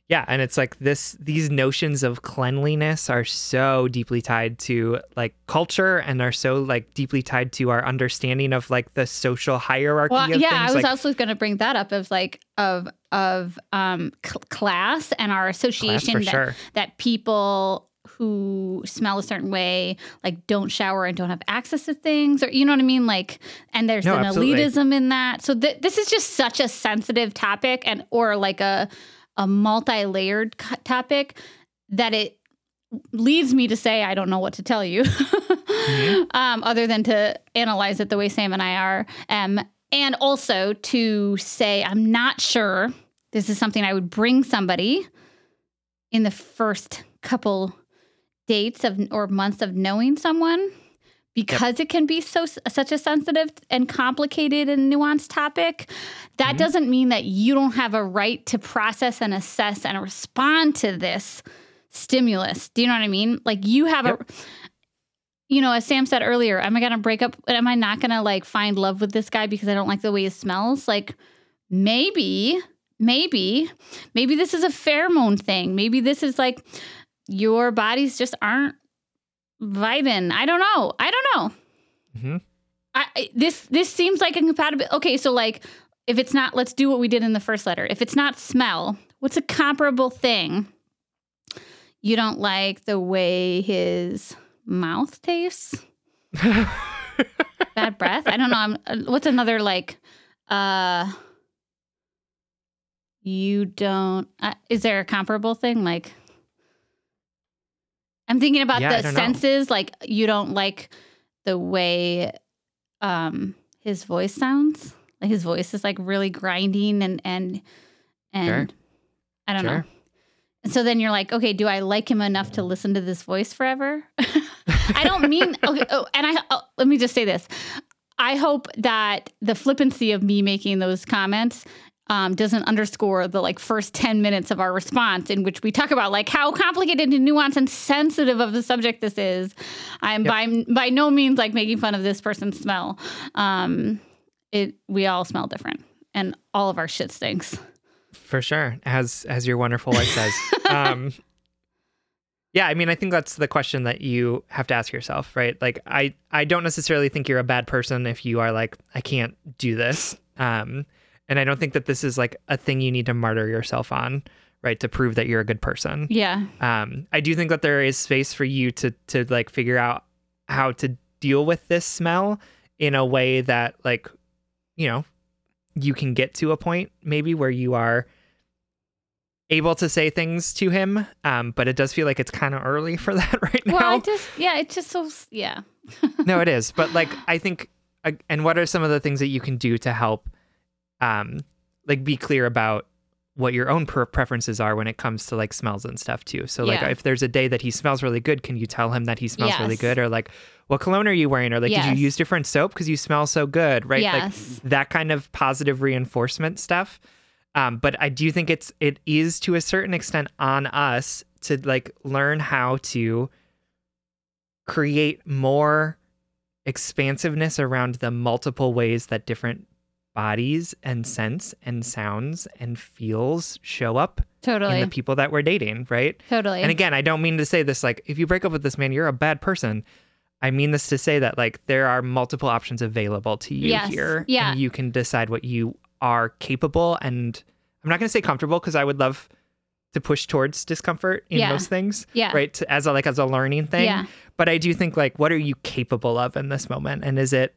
Yeah. And it's like this, these notions of cleanliness are so deeply tied to like culture and are so like deeply tied to our understanding of like the social hierarchy. Well, of yeah. Things. I was like, also going to bring that up of like, of, of, um, cl- class and our association that, sure. that people who smell a certain way, like don't shower and don't have access to things or, you know what I mean? Like, and there's no, an absolutely. Elitism in that. So th- this is just such a sensitive topic and, or like a, a multi-layered topic that it leads me to say, I don't know what to tell you, mm-hmm. um, other than to analyze it the way Sam and I are. Um, and also to say, I'm not sure this is something I would bring somebody in the first couple dates of or months of knowing someone because yep. it can be so such a sensitive and complicated and nuanced topic. That mm-hmm. doesn't mean that you don't have a right to process and assess and respond to this stimulus. Do you know what I mean? Like you have yep. a, you know, as Sam said earlier, am I going to break up? Am I not going to like find love with this guy because I don't like the way he smells? Like maybe, maybe, maybe this is a pheromone thing. Maybe this is like your bodies just aren't vibing. I don't know. I don't know. Mm-hmm. I, this this seems like incompatible. Okay, so like if it's not, let's do what we did in the first letter. If it's not smell, what's a comparable thing? You don't like the way his mouth tastes. Bad breath. I don't know. I'm, what's another like? Uh, you don't, uh, is there a comparable thing? Like, I'm thinking about yeah, the senses, know. Like you don't like the way um, his voice sounds. Like his voice is like really grinding and, and, and sure. I don't sure. know. And so then you're like, okay, do I like him enough to listen to this voice forever? I don't mean, okay. Oh, and I, oh, let me just say this. I hope that the flippancy of me making those comments um, doesn't underscore the like first ten minutes of our response in which we talk about like how complicated and nuanced and sensitive of the subject this is. I'm yep. by by no means like making fun of this person's smell. Um, it we all smell different, and all of our shit stinks. For sure, as as your wonderful wife says. um, yeah, I mean, I think that's the question that you have to ask yourself, right? Like, I I don't necessarily think you're a bad person if you are like, I can't do this. Um, And I don't think that this is like a thing you need to martyr yourself on, right? To prove that you're a good person. Yeah. Um, I do think that there is space for you to, to like figure out how to deal with this smell in a way that like, you know, you can get to a point maybe where you are able to say things to him. Um, but it does feel like it's kind of early for that right now. Well, I just, yeah, it's just so, yeah. No, it is. But like, I think, and what are some of the things that you can do to help Um, like be clear about what your own per- preferences are when it comes to like smells and stuff too. So like yeah. if there's a day that he smells really good, can you tell him that he smells yes. really good? Or like, what cologne are you wearing? Or like, yes. did you use different soap? Cause you smell so good, right? Yes. Like that kind of positive reinforcement stuff. Um, but I do think it's, it is to a certain extent on us to like learn how to create more expansiveness around the multiple ways that different bodies and scents and sounds and feels show up totally in the people that we're dating, right? Totally. And again, I don't mean to say this like, if you break up with this man, you're a bad person. I mean this to say that like there are multiple options available to you yes. here. Yeah. And you can decide what you are capable, and I'm not going to say comfortable because I would love to push towards discomfort in yeah. most things, yeah. right? To, as a, like as a learning thing. Yeah. But I do think like, what are you capable of in this moment? And is it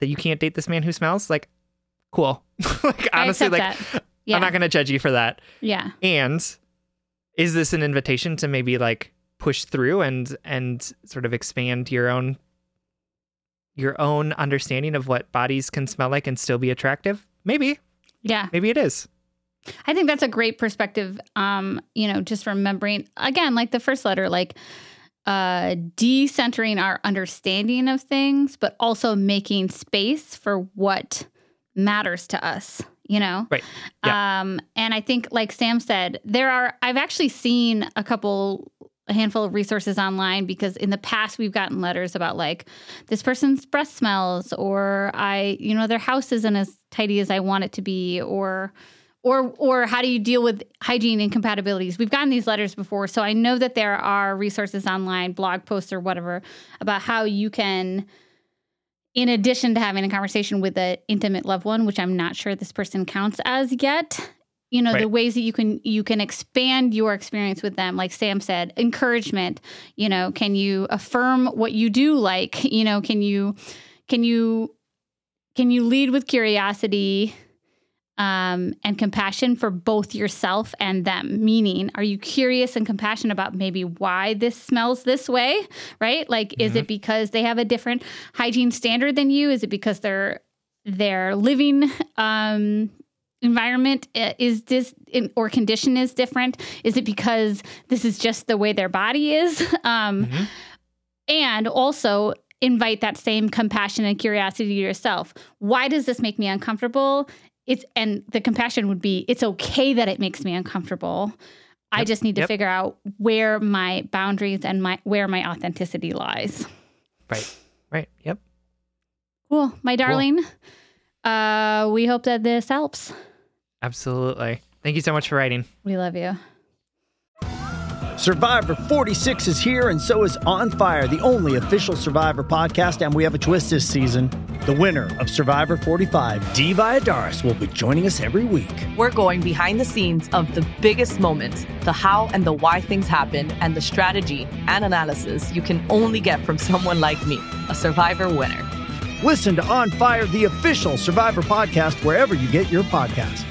that you can't date this man who smells? Like, cool. Like, honestly, like, yeah. I'm not going to judge you for that. Yeah. And is this an invitation to maybe like push through and, and sort of expand your own, your own understanding of what bodies can smell like and still be attractive? Maybe. Yeah. Maybe it is. I think that's a great perspective. Um, you know, just remembering again, like the first letter, like, uh, decentering our understanding of things, but also making space for what matters to us, you know? Right. Yeah. Um, and I think, like Sam said, there are, I've actually seen a couple, a handful of resources online, because in the past we've gotten letters about like this person's breath smells, or I, you know, their house isn't as tidy as I want it to be, or, or, or how do you deal with hygiene incompatibilities? We've gotten these letters before. So I know that there are resources online, blog posts or whatever, about how you can, in addition to having a conversation with an intimate loved one, which I'm not sure this person counts as yet, you know, right. the ways that you can you can expand your experience with them. Like Sam said, encouragement, you know, can you affirm what you do like? You know, can you can you can you lead with curiosity um, and compassion for both yourself and them? Meaning, are you curious and compassionate about maybe why this smells this way, right? Like, mm-hmm. is it because they have a different hygiene standard than you? Is it because their, their living, um, environment is this or condition is different? Is it because this is just the way their body is? Um, mm-hmm. and also, invite that same compassion and curiosity to yourself. Why does this make me uncomfortable? It's, and the compassion would be, it's okay that it makes me uncomfortable. Yep. I just need to yep. figure out where my boundaries and my where my authenticity lies. Right. Right. Yep. Cool. My darling, cool. Uh, we hope that this helps. Absolutely. Thank you so much for writing. We love you. Survivor forty-six is here, and so is On Fire, the only official Survivor podcast, and we have a twist this season. The winner of Survivor forty-five, Dee Valladares, will be joining us every week. We're going behind the scenes of the biggest moments, the how and the why things happen, and the strategy and analysis you can only get from someone like me, a Survivor winner. Listen to On Fire, the official Survivor podcast, wherever you get your podcasts.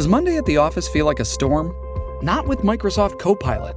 Does Monday at the office feel like a storm? Not with Microsoft Copilot.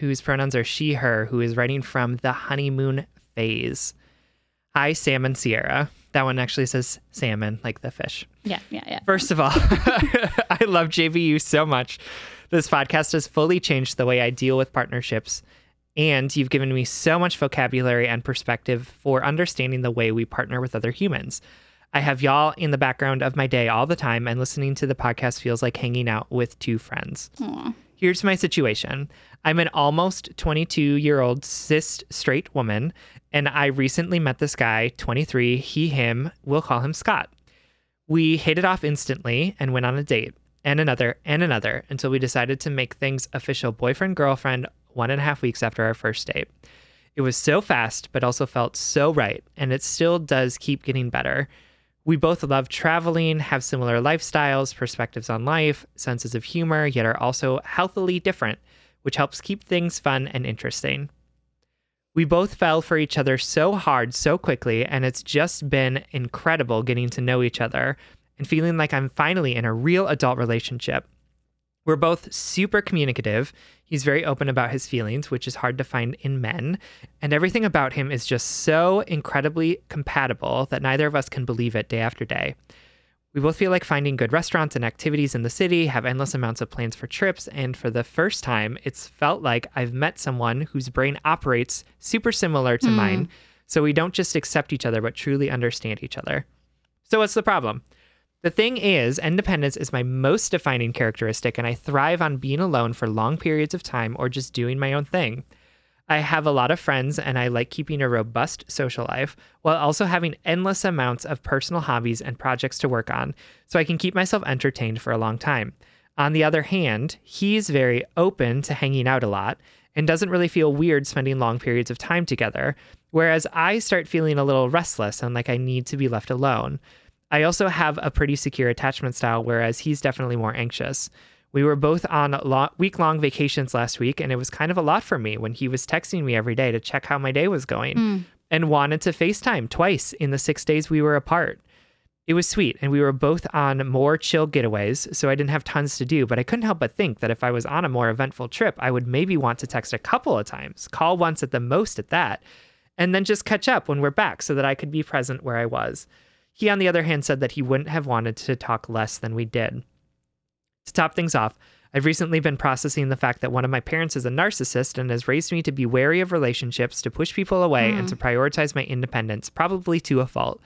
whose pronouns are she, her, who is writing from the honeymoon phase. Hi, Sam and Sierra. That one actually says salmon, like the fish. Yeah, yeah, yeah. First of all, I love J B U so much. This podcast has fully changed the way I deal with partnerships, and you've given me so much vocabulary and perspective for understanding the way we partner with other humans. I have y'all in the background of my day all the time, and listening to the podcast feels like hanging out with two friends. Aww. Here's my situation. I'm an almost twenty-two-year-old cis straight woman, and I recently met this guy, twenty-three, he, him, we'll call him Scott. We hit it off instantly and went on a date, and another, and another, until we decided to make things official boyfriend-girlfriend one and a half weeks after our first date. It was so fast, but also felt so right, and it still does keep getting better. We both love traveling, have similar lifestyles, perspectives on life, senses of humor, yet are also healthily different, which helps keep things fun and interesting. We both fell for each other so hard, so quickly, and it's just been incredible getting to know each other and feeling like I'm finally in a real adult relationship. We're both super communicative. He's very open about his feelings, which is hard to find in men. And everything about him is just so incredibly compatible that neither of us can believe it day after day. We both feel like finding good restaurants and activities in the city, have endless amounts of plans for trips, and for the first time, it's felt like I've met someone whose brain operates super similar to mm. mine, so we don't just accept each other, but truly understand each other. So what's the problem? The thing is, independence is my most defining characteristic, and I thrive on being alone for long periods of time or just doing my own thing. I have a lot of friends, and I like keeping a robust social life while also having endless amounts of personal hobbies and projects to work on, so I can keep myself entertained for a long time. On the other hand, he's very open to hanging out a lot and doesn't really feel weird spending long periods of time together, whereas I start feeling a little restless and like I need to be left alone. I also have a pretty secure attachment style, whereas he's definitely more anxious. We were both on lo- week-long vacations last week, and it was kind of a lot for me when he was texting me every day to check how my day was going mm. and wanted to FaceTime twice in the six days we were apart. It was sweet, and we were both on more chill getaways, so I didn't have tons to do, but I couldn't help but think that if I was on a more eventful trip, I would maybe want to text a couple of times, call once at the most at that, and then just catch up when we're back so that I could be present where I was. He, on the other hand, said that he wouldn't have wanted to talk less than we did. To top things off, I've recently been processing the fact that one of my parents is a narcissist and has raised me to be wary of relationships, to push people away, mm. and to prioritize my independence, probably to a fault.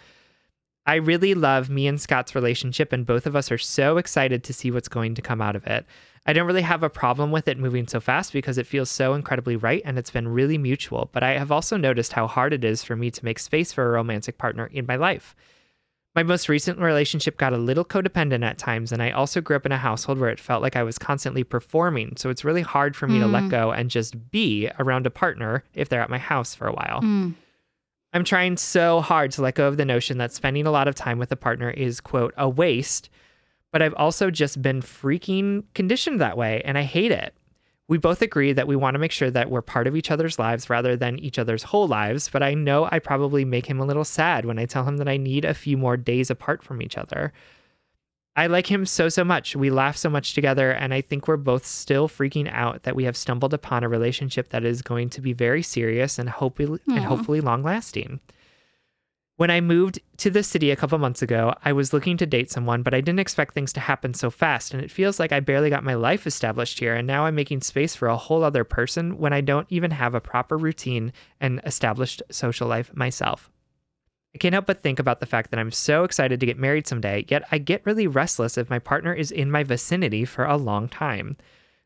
I really love me and Scott's relationship, and both of us are so excited to see what's going to come out of it. I don't really have a problem with it moving so fast because it feels so incredibly right, and it's been really mutual, but I have also noticed how hard it is for me to make space for a romantic partner in my life. My most recent relationship got a little codependent at times, and I also grew up in a household where it felt like I was constantly performing, so it's really hard for me mm. to let go and just be around a partner if they're at my house for a while. Mm. I'm trying so hard to let go of the notion that spending a lot of time with a partner is, quote, a waste, but I've also just been freaking conditioned that way, and I hate it. We both agree that we want to make sure that we're part of each other's lives rather than each other's whole lives, but I know I probably make him a little sad when I tell him that I need a few more days apart from each other. I like him so, so much. We laugh so much together, and I think we're both still freaking out that we have stumbled upon a relationship that is going to be very serious and hopefully, and hopefully long-lasting. When I moved to the city a couple months ago, I was looking to date someone, but I didn't expect things to happen so fast, and it feels like I barely got my life established here, and now I'm making space for a whole other person when I don't even have a proper routine and established social life myself. I can't help but think about the fact that I'm so excited to get married someday, yet I get really restless if my partner is in my vicinity for a long time.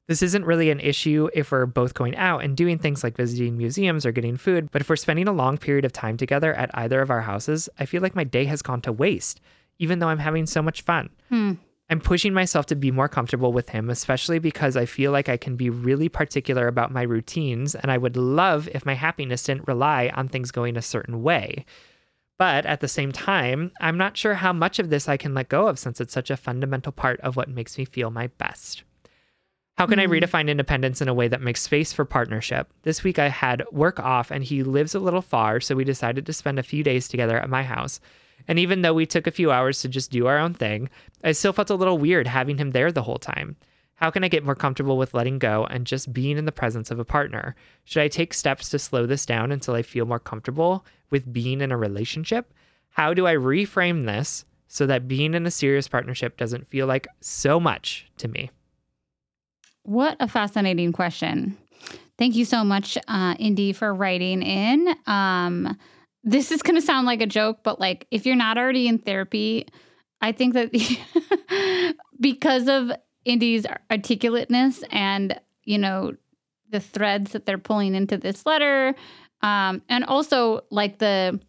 This isn't really an issue if we're both going out and doing things like visiting museums or getting food, but if we're spending a long period of time together at either of our houses, I feel like my day has gone to waste, even though I'm having so much fun. Hmm. I'm pushing myself to be more comfortable with him, especially because I feel like I can be really particular about my routines, and I would love if my happiness didn't rely on things going a certain way. But at the same time, I'm not sure how much of this I can let go of since it's such a fundamental part of what makes me feel my best. How can mm-hmm. I redefine independence in a way that makes space for partnership? This week I had work off and he lives a little far, so we decided to spend a few days together at my house. And even though we took a few hours to just do our own thing, I still felt a little weird having him there the whole time. How can I get more comfortable with letting go and just being in the presence of a partner? Should I take steps to slow this down until I feel more comfortable with being in a relationship? How do I reframe this so that being in a serious partnership doesn't feel like so much to me? What a fascinating question. Thank you so much, uh, Indy, for writing in. Um, this is going to sound like a joke, but like if you're not already in therapy, I think that because of Indy's articulateness and, you know, the threads that they're pulling into this letter. Um, and also like the,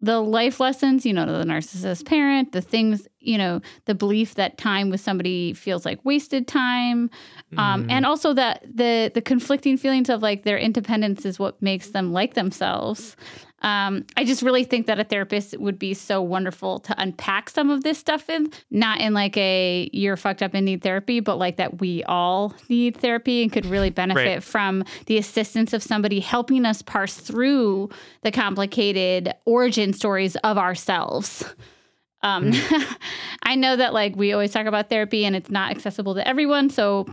the life lessons, you know, the narcissist parent, the things, you know, the belief that time with somebody feels like wasted time. Um, mm. And also that the, the conflicting feelings of like their independence is what makes them like themselves. Um, I just really think that a therapist would be so wonderful to unpack some of this stuff in, not in like a you're fucked up and need therapy, but like that we all need therapy and could really benefit right. from the assistance of somebody helping us parse through the complicated origin stories of ourselves. Um, mm-hmm. I know that like we always talk about therapy and it's not accessible to everyone. So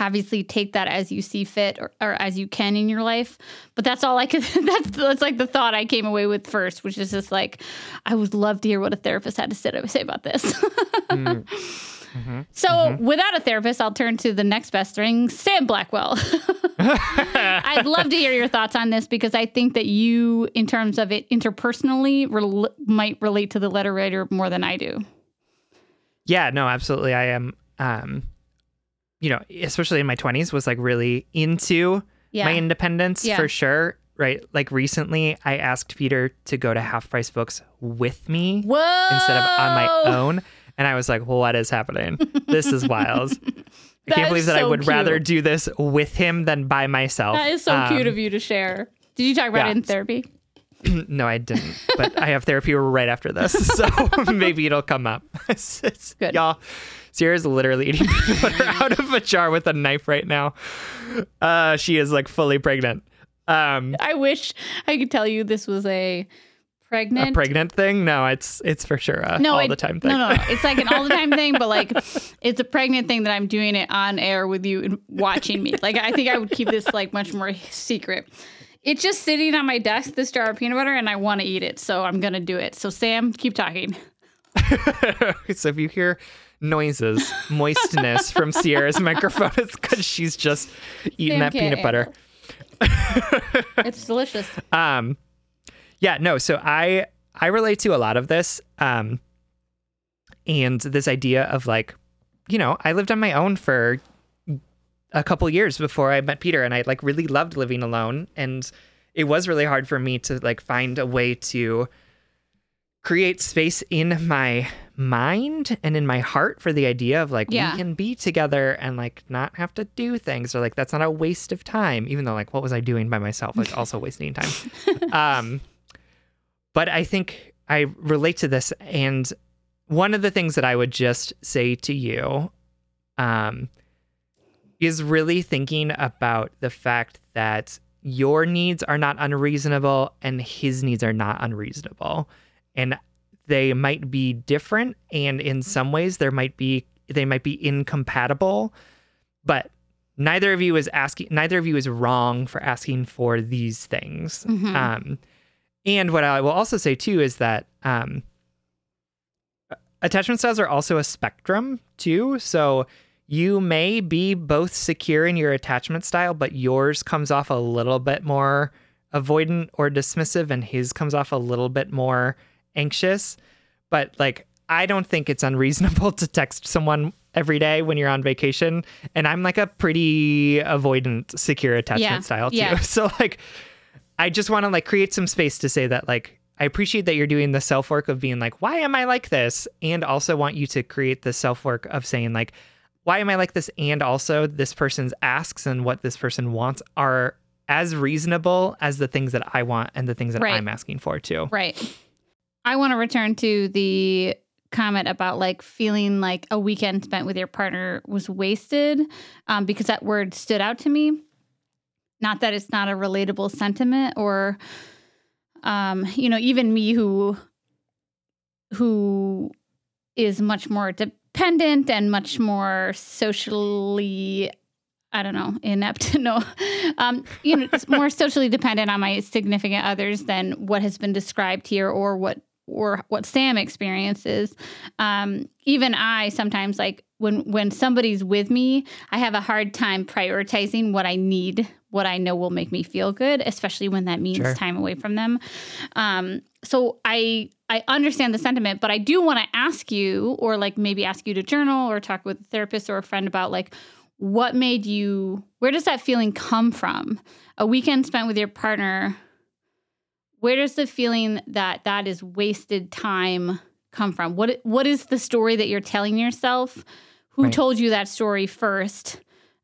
obviously take that as you see fit or, or as you can in your life. But that's all I could, that's, that's like the thought I came away with first, which is just like, I would love to hear what a therapist had to say about this. mm-hmm. So mm-hmm. without a therapist, I'll turn to the next best thing, Sam Blackwell. I'd love to hear your thoughts on this because I think that you, in terms of it interpersonally, re- might relate to the letter writer more than I do. Yeah, no, absolutely. I am, um, you know, especially in my twenties, was like really into yeah. my independence yeah. for sure, right? Like recently I asked Peter to go to Half Price Books with me Whoa! Instead of on my own. And I was like, well, what is happening? This is wild. I can't believe that so I would cute. rather do this with him than by myself. That is so um, cute of you to share. Did you talk about yeah. it in therapy? No, I didn't. But I have therapy right after this. So maybe it'll come up. It's, it's, Good. Y'all. Sierra's literally eating peanut butter out of a jar with a knife right now. Uh, she is like fully pregnant. Um, I wish I could tell you this was a pregnant. A pregnant thing? No, it's it's for sure a no, all I, the time thing. No, no, no. It's like an all the time thing, but like it's a pregnant thing that I'm doing it on air with you and watching me. Like I think I would keep this like much more secret. It's just sitting on my desk, this jar of peanut butter, and I want to eat it. So I'm going to do it. So Sam, keep talking. So if you hear noises, moistness from Sierra's microphone, it's because she's just eating that peanut butter. It's delicious. Um, yeah, no, so I I relate to a lot of this. Um, and this idea of like, you know, I lived on my own for a couple years before I met Peter, and I like really loved living alone. And it was really hard for me to like find a way to create space in my mind and in my heart for the idea of like yeah. we can be together and like not have to do things, or like that's not a waste of time, even though like what was I doing by myself, like also wasting time. Um but I think I relate to this, and one of the things that I would just say to you um is really thinking about the fact that your needs are not unreasonable and his needs are not unreasonable, and they might be different, and in some ways there might be they might be incompatible, but neither of you is asking neither of you is wrong for asking for these things. Mm-hmm. Um, and what I will also say too is that um, attachment styles are also a spectrum too. So you may be both secure in your attachment style, but yours comes off a little bit more avoidant or dismissive, and his comes off a little bit more anxious. But like, I don't think it's unreasonable to text someone every day when you're on vacation, and I'm like a pretty avoidant secure attachment yeah, style too yeah. So like I just want to like create some space to say that like I appreciate that you're doing the self-work of being like, why am I like this? And also want you to create the self-work of saying like, why am I like this? And also this person's asks and what this person wants are as reasonable as the things that I want and the things that right. I'm asking for too. Right. I want to return to the comment about like feeling like a weekend spent with your partner was wasted um, because that word stood out to me. Not that it's not a relatable sentiment or, um, you know, even me who, who is much more dependent and much more socially, I don't know, inept, no, um, you know, it's more socially dependent on my significant others than what has been described here or what, or what Sam experiences. Um, even I sometimes like when, when somebody's with me, I have a hard time prioritizing what I need, what I know will make me feel good, especially when that means sure. time away from them. Um, so I, I understand the sentiment, but I do want to ask you, or like maybe ask you to journal or talk with a therapist or a friend about like, what made you, where does that feeling come from? A weekend spent with your partner, where does the feeling that that is wasted time come from? What What is the story that you're telling yourself? Who right. told you that story first?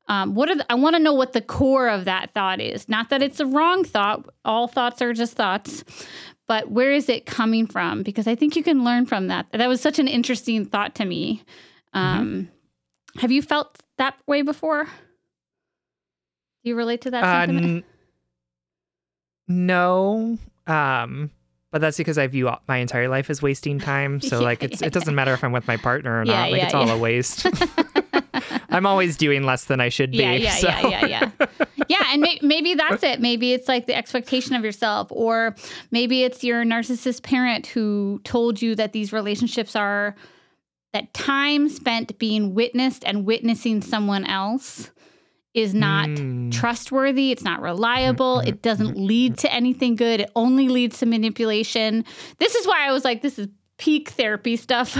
Um, what are the, I want to know what the core of that thought is. Not that it's a wrong thought. All thoughts are just thoughts. But where is it coming from? Because I think you can learn from that. That was such an interesting thought to me. Um, mm-hmm. Have you felt that way before? Do you relate to that uh, sentiment? N- no. Um, but that's because I view all, my entire life as wasting time. So yeah, like, it's, yeah, it doesn't matter if I'm with my partner or yeah, not. Like yeah, it's all yeah. a waste. I'm always doing less than I should be. Yeah, yeah, so. yeah, yeah, yeah. Yeah, and may- maybe that's it. Maybe it's like the expectation of yourself, or maybe it's your narcissist parent who told you that these relationships are, that time spent being witnessed and witnessing someone else is not mm. trustworthy. It's not reliable. It doesn't lead to anything good. It only leads to manipulation. This is why I was like, this is peak therapy stuff,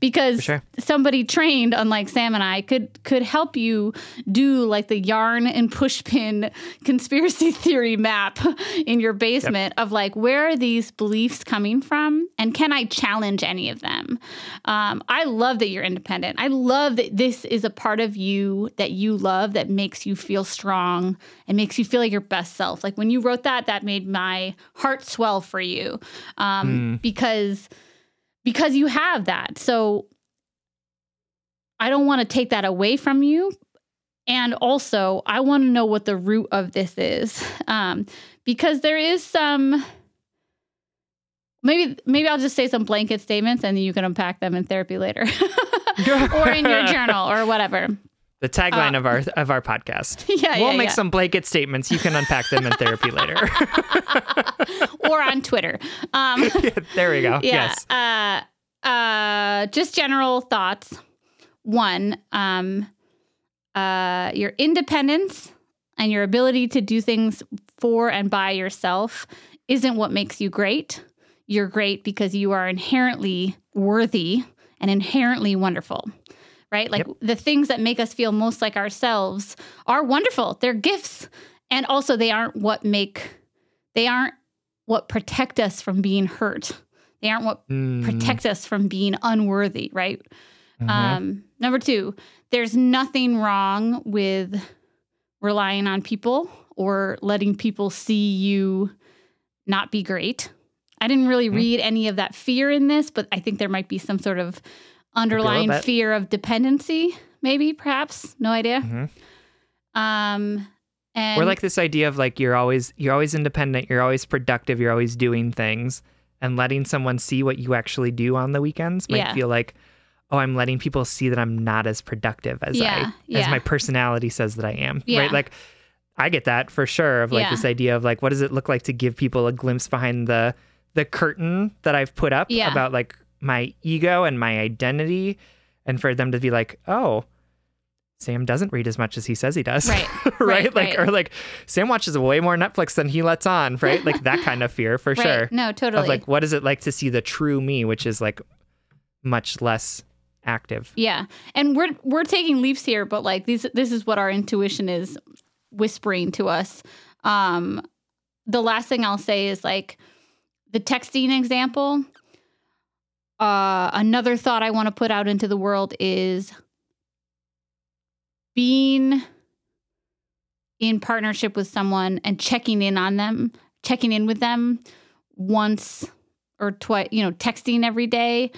because sure. somebody trained, unlike Sam and I, could could help you do like the yarn and pushpin conspiracy theory map in your basement yep. of like, where are these beliefs coming from? And can I challenge any of them? Um, I love that you're independent. I love that this is a part of you that you love that makes you feel strong and makes you feel like your best self. Like when you wrote that, that made my heart swell for you um, mm. because... Because you have that. So I don't want to take that away from you. And also, I want to know what the root of this is. Um, because there is some, maybe maybe I'll just say some blanket statements and you can unpack them in therapy later. Or in your journal or whatever. The tagline uh, of our of our podcast. Yeah, we'll yeah, make yeah. some blanket statements. You can unpack them in therapy later. Or on Twitter. Um, yeah, there we go. Yeah, yes. Uh, uh, just general thoughts. One, um, uh, your independence and your ability to do things for and by yourself isn't what makes you great. You're great because you are inherently worthy and inherently wonderful. Right? Like yep. the things that make us feel most like ourselves are wonderful. They're gifts. And also they aren't what make, they aren't what protect us from being hurt. They aren't what mm. protect us from being unworthy. Right? Mm-hmm. Um, number two, there's nothing wrong with relying on people or letting people see you not be great. I didn't really mm. read any of that fear in this, but I think there might be some sort of underlying fear of dependency, maybe, perhaps, no idea. Mm-hmm. Um, and or like this idea of like you're always you're always independent, you're always productive, you're always doing things, and letting someone see what you actually do on the weekends might yeah. feel like, oh, I'm letting people see that I'm not as productive as yeah, I yeah. as my personality says that I am, yeah. right? Like I get that for sure. Of like yeah. this idea of like, what does it look like to give people a glimpse behind the the curtain that I've put up yeah. about like my ego and my identity, and for them to be like, oh, Sam doesn't read as much as he says he does. Right. right? right? Like, right. Or like Sam watches way more Netflix than he lets on, right? Like that kind of fear for right. sure. No, totally. Of like, what is it like to see the true me, which is like much less active. Yeah. And we're, we're taking leaps here, but like these, this is what our intuition is whispering to us. Um, the last thing I'll say is like, the texting example, uh, another thought I want to put out into the world is being in partnership with someone and checking in on them, checking in with them once or twice, you know, texting every day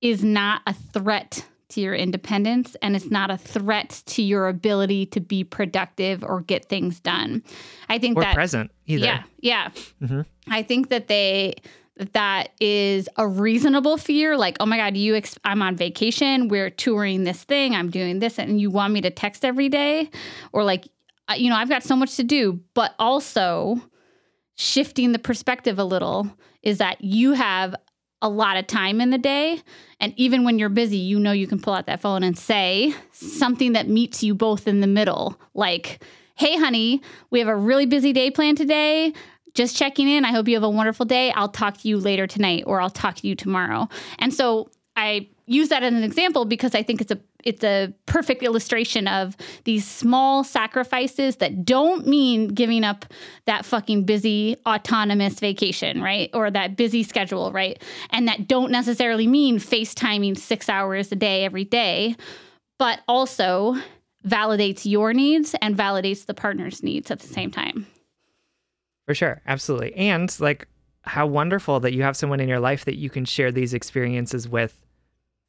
is not a threat to your independence, and it's not a threat to your ability to be productive or get things done. I think or that present either. Yeah, yeah. Mm-hmm. I think that they that is a reasonable fear. Like, oh my God, you ex- I'm on vacation. We're touring this thing. I'm doing this, and you want me to text every day, or like, you know, I've got so much to do. But also, shifting the perspective a little is that you have a lot of time in the day. And even when you're busy, you know, you can pull out that phone and say something that meets you both in the middle. Like, hey, honey, we have a really busy day planned today. Just checking in. I hope you have a wonderful day. I'll talk to you later tonight, or I'll talk to you tomorrow. And so I use that as an example because I think it's a it's a perfect illustration of these small sacrifices that don't mean giving up that fucking busy autonomous vacation, right? Or that busy schedule, right? And that don't necessarily mean FaceTiming six hours a day every day, but also validates your needs and validates the partner's needs at the same time. For sure. Absolutely. And like, how wonderful that you have someone in your life that you can share these experiences with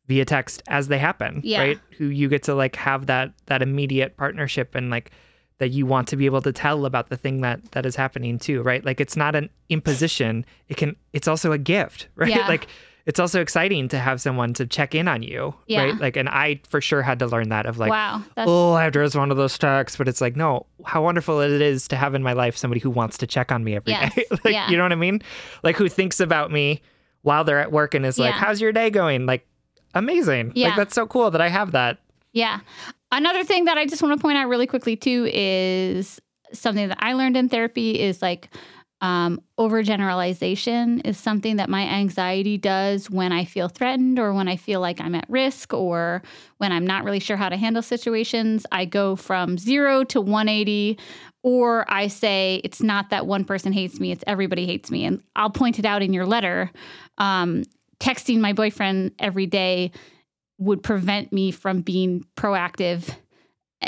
via text as they happen, yeah. right? Who you get to like have that that immediate partnership, and like that you want to be able to tell about the thing that that is happening too, right? Like, it's not an imposition. It can it's also a gift, right? Yeah. Like, it's also exciting to have someone to check in on you, yeah. right? Like, and I for sure had to learn that of like, wow, oh, I have to respond to those texts. But it's like, no, how wonderful it is to have in my life somebody who wants to check on me every yes. day. Like, yeah. you know what I mean? Like, who thinks about me while they're at work and is like, yeah. how's your day going? Like, amazing. Yeah. Like, that's so cool that I have that. Yeah. Another thing that I just want to point out really quickly too is something that I learned in therapy is like, Um, overgeneralization is something that my anxiety does when I feel threatened or when I feel like I'm at risk or when I'm not really sure how to handle situations. I go from zero to one eighty, or I say, it's not that one person hates me, it's everybody hates me. And I'll point it out in your letter. Um, texting my boyfriend every day would prevent me from being proactive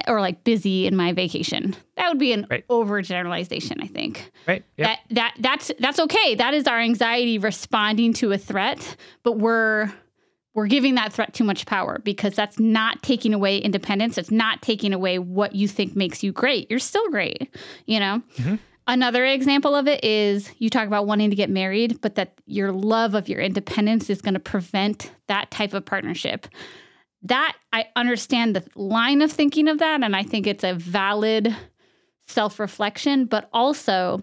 or like busy in my vacation. That would be an right. overgeneralization, I think. Right. Yep. That that that's that's okay. That is our anxiety responding to a threat, but we're we're giving that threat too much power because that's not taking away independence. It's not taking away what you think makes you great. You're still great, you know? Mm-hmm. Another example of it is you talk about wanting to get married, but that your love of your independence is going to prevent that type of partnership. That, I understand the line of thinking of that, and I think it's a valid self-reflection, but also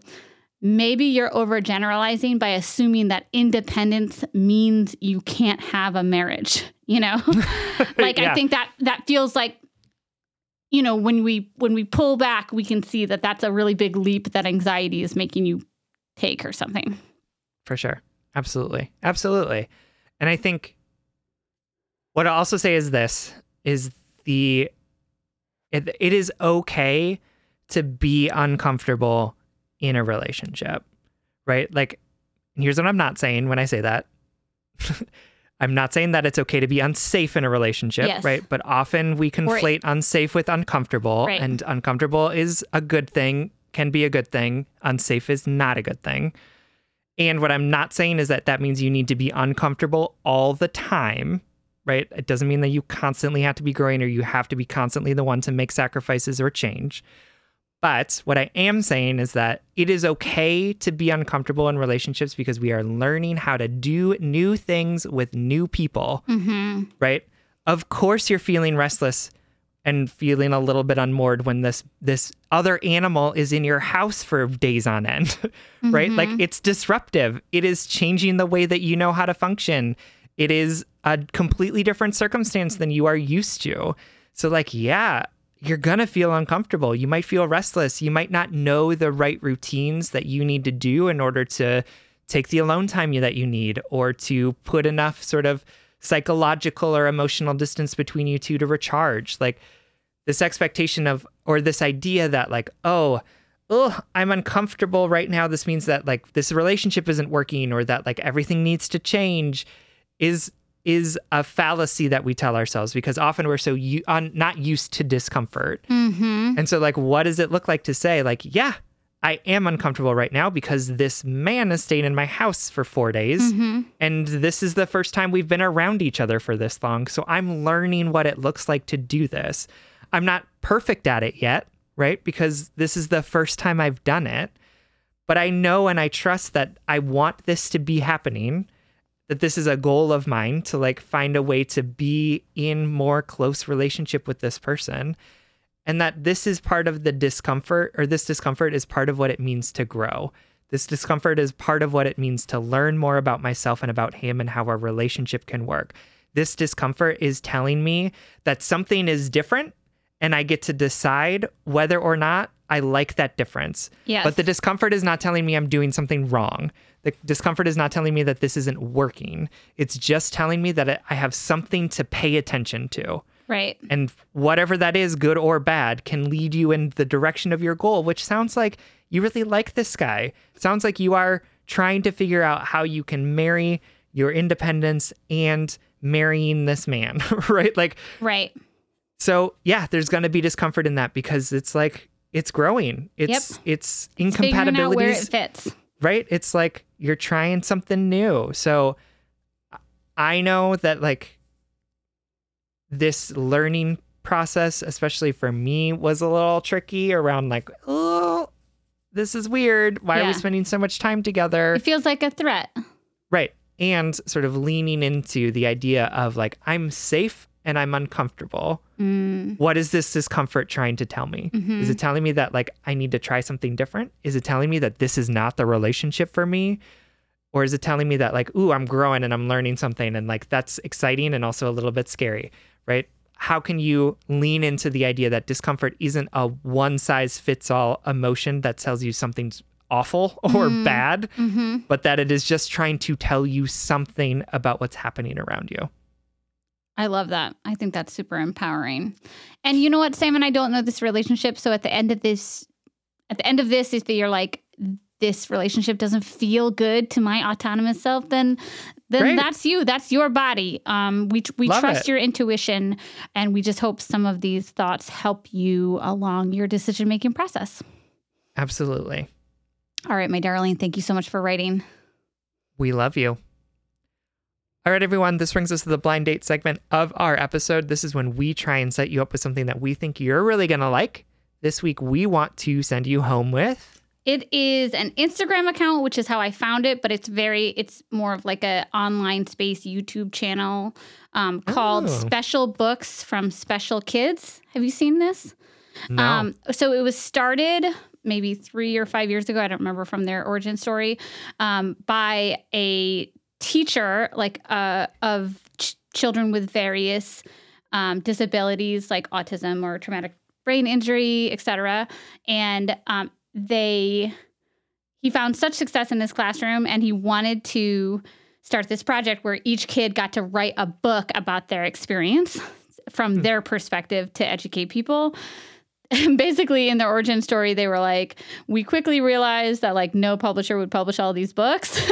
maybe you're overgeneralizing by assuming that independence means you can't have a marriage, you know? Like, yeah. I think that that feels like, you know, when we when we pull back, we can see that that's a really big leap that anxiety is making you take or something. For sure. Absolutely. Absolutely. And I think... what I'll also say is this, is the, it, it is okay to be uncomfortable in a relationship, right? Like, here's what I'm not saying when I say that. I'm not saying that it's okay to be unsafe in a relationship, yes. right? But often we conflate right. unsafe with uncomfortable, right. and uncomfortable is a good thing, can be a good thing. Unsafe is not a good thing. And what I'm not saying is that that means you need to be uncomfortable all the time. Right? It doesn't mean that you constantly have to be growing or you have to be constantly the one to make sacrifices or change. But what I am saying is that it is okay to be uncomfortable in relationships because we are learning how to do new things with new people, mm-hmm. right? Of course, you're feeling restless and feeling a little bit unmoored when this this other animal is in your house for days on end, mm-hmm. right? Like, it's disruptive. It is changing the way that you know how to function. It is a completely different circumstance than you are used to. So like, yeah, you're going to feel uncomfortable. You might feel restless. You might not know the right routines that you need to do in order to take the alone time that you need, or to put enough sort of psychological or emotional distance between you two to recharge. Like, this expectation of, or this idea that like, oh, oh, I'm uncomfortable right now. This means that like this relationship isn't working, or that like everything needs to change, is is a fallacy that we tell ourselves, because often we're so u- un- not used to discomfort. Mm-hmm. And so like, what does it look like to say like, yeah, I am uncomfortable right now because this man has stayed in my house for four days. Mm-hmm. And this is the first time we've been around each other for this long. So I'm learning what it looks like to do this. I'm not perfect at it yet, right? Because this is the first time I've done it. But I know and I trust that I want this to be happening, that this is a goal of mine to like find a way to be in more close relationship with this person. And that this is part of the discomfort, or this discomfort is part of what it means to grow. This discomfort is part of what it means to learn more about myself and about him and how our relationship can work. This discomfort is telling me that something is different, and I get to decide whether or not I like that difference. Yes. But the discomfort is not telling me I'm doing something wrong. The discomfort is not telling me that this isn't working. It's just telling me that I have something to pay attention to. Right. And whatever that is, good or bad, can lead you in the direction of your goal, which sounds like you really like this guy. It sounds like you are trying to figure out how you can marry your independence and marrying this man, right? Like, right. So yeah, there's going to be discomfort in that, because it's like, it's growing. It's, yep. it's incompatibilities. It's figuring out where it fits. Right. It's like you're trying something new. So I know that like, this learning process, especially for me, was a little tricky around like, oh, this is weird. Why yeah. are we spending so much time together? It feels like a threat. Right. And sort of leaning into the idea of like, I'm safe and I'm uncomfortable. Mm. What is this discomfort trying to tell me? Mm-hmm. Is it telling me that like, I need to try something different? Is it telling me that this is not the relationship for me? Or is it telling me that like, ooh, I'm growing and I'm learning something, and like, that's exciting and also a little bit scary. Right? How can you lean into the idea that discomfort isn't a one-size-fits-all emotion that tells you something's awful or mm-hmm. bad, mm-hmm. but that it is just trying to tell you something about what's happening around you? I love that. I think that's super empowering. And you know what, Sam and I don't know this relationship, so at the end of this, at the end of this, if you're like, this relationship doesn't feel good to my autonomous self, then then Great. That's you. That's your body. Um, we we Love trust it. Your intuition, and we just hope some of these thoughts help you along your decision-making process. Absolutely. All right, my darling. Thank you so much for writing. We love you. All right, everyone. This brings us to the blind date segment of our episode. This is when we try and set you up with something that we think you're really going to like. This week, we want to send you home with... It is an Instagram account, which is how I found it, but it's very, it's more of like a online space YouTube channel um, called oh. Special Books from Special Kids. Have you seen this? No. Um, so it was started maybe three or five years ago. I don't remember from their origin story, um, by a teacher like uh, of ch- children with various um, disabilities like autism or traumatic brain injury, et cetera. And, um, They, he found such success in his classroom, and he wanted to start this project where each kid got to write a book about their experience from mm. their perspective to educate people. Basically, in their origin story, they were like, we quickly realized that like no publisher would publish all these books.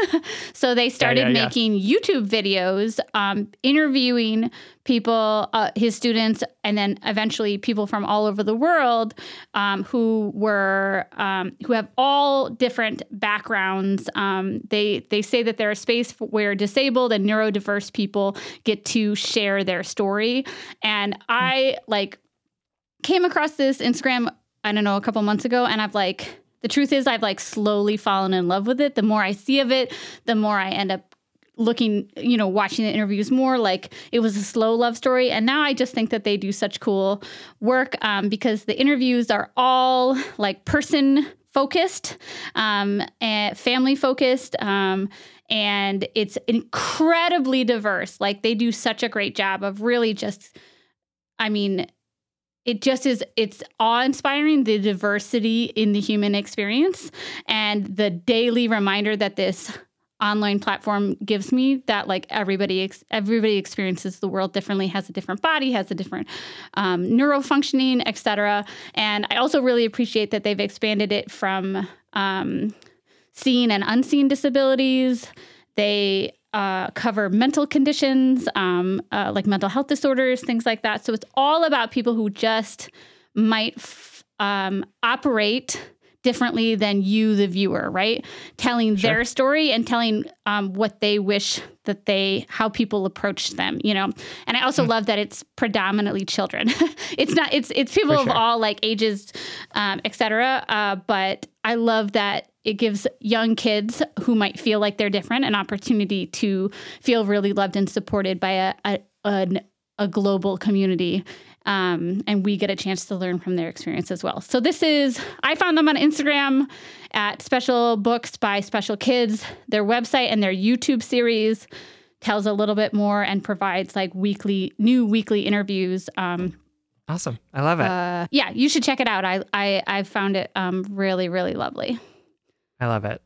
So they started yeah, yeah, making yeah. YouTube videos, um, interviewing people, uh, his students, and then eventually people from all over the world um, who were um, who have all different backgrounds. Um, they they say that they're a space where disabled and neurodiverse people get to share their story. And I like. came across this Instagram, I don't know, a couple months ago, and I've like, the truth is I've like slowly fallen in love with it. The more I see of it, the more I end up looking, you know, watching the interviews more. Like, it was a slow love story. And now I just think that they do such cool work um, because the interviews are all like person focused, um, and family focused, um, and it's incredibly diverse. Like, they do such a great job of really just, I mean, It just is, it's awe-inspiring, the diversity in the human experience, and the daily reminder that this online platform gives me, that like everybody ex- everybody experiences the world differently, has a different body, has a different um, neural functioning, et cetera. And I also really appreciate that they've expanded it from um, seen and unseen disabilities. They uh, cover mental conditions, um, uh, like mental health disorders, things like that. So it's all about people who just might f- um, operate differently than you, the viewer, right? Telling sure. their story and telling um, what they wish that they, how people approach them, you know? And I also mm. love that it's predominantly children. It's not, it's, it's people sure. of all like ages, um, et cetera. Uh, but I love that it gives young kids who might feel like they're different an opportunity to feel really loved and supported by a, a, an, a global community. Um, and we get a chance to learn from their experience as well. So this is, I found them on Instagram at Special Books by Special Kids. Their website and their YouTube series tells a little bit more and provides like weekly, new weekly interviews. Um, awesome. I love it. Uh, yeah, you should check it out. I, I, I found it um, really, really lovely. I love it.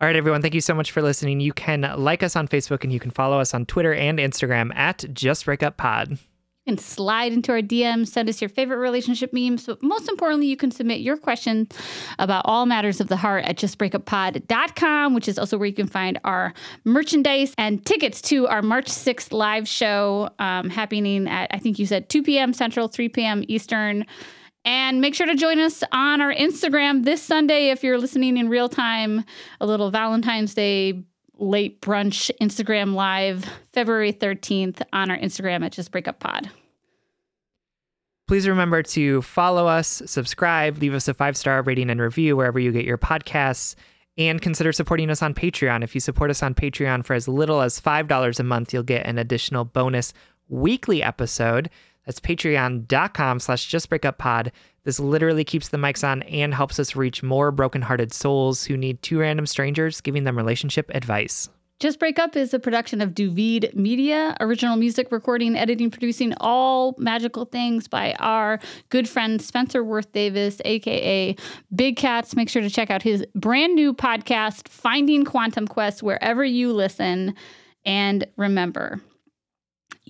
All right, everyone, thank you so much for listening. You can like us on Facebook and you can follow us on Twitter and Instagram at just break up pod. You can slide into our D Ms, send us your favorite relationship memes. But most importantly, you can submit your questions about all matters of the heart at just break up pod dot com, which is also where you can find our merchandise and tickets to our March sixth live show um, happening at, I think you said two p.m. Central, three p.m. Eastern. And make sure to join us on our Instagram this Sunday if you're listening in real time, a little Valentine's Day late brunch Instagram live February thirteenth on our Instagram at Just Breakup Pod. Please remember to follow us, subscribe, leave us a five-star rating and review wherever you get your podcasts, and consider supporting us on Patreon. If you support us on Patreon for as little as five dollars a month, you'll get an additional bonus weekly episode. That's patreon.com slash justbreakuppod. This literally keeps the mics on and helps us reach more brokenhearted souls who need two random strangers giving them relationship advice. Just Break Up is a production of Duveed Media. Original music, recording, editing, producing, all magical things by our good friend Spencer Wirth-Davis, a k a. Big Cats. Make sure to check out his brand new podcast, Finding Quantum Quest, wherever you listen. And remember,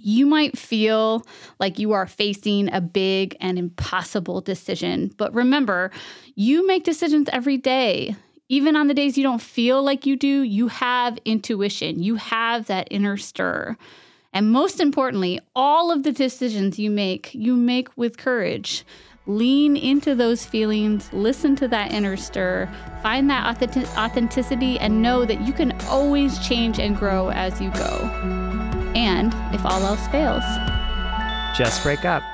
you might feel like you are facing a big and impossible decision, but remember, you make decisions every day. Even on the days you don't feel like you do, you have intuition. You have that inner stir. And most importantly, all of the decisions you make, you make with courage. Lean into those feelings, listen to that inner stir, find that authentic- authenticity, and know that you can always change and grow as you go. And if all else fails, just break up.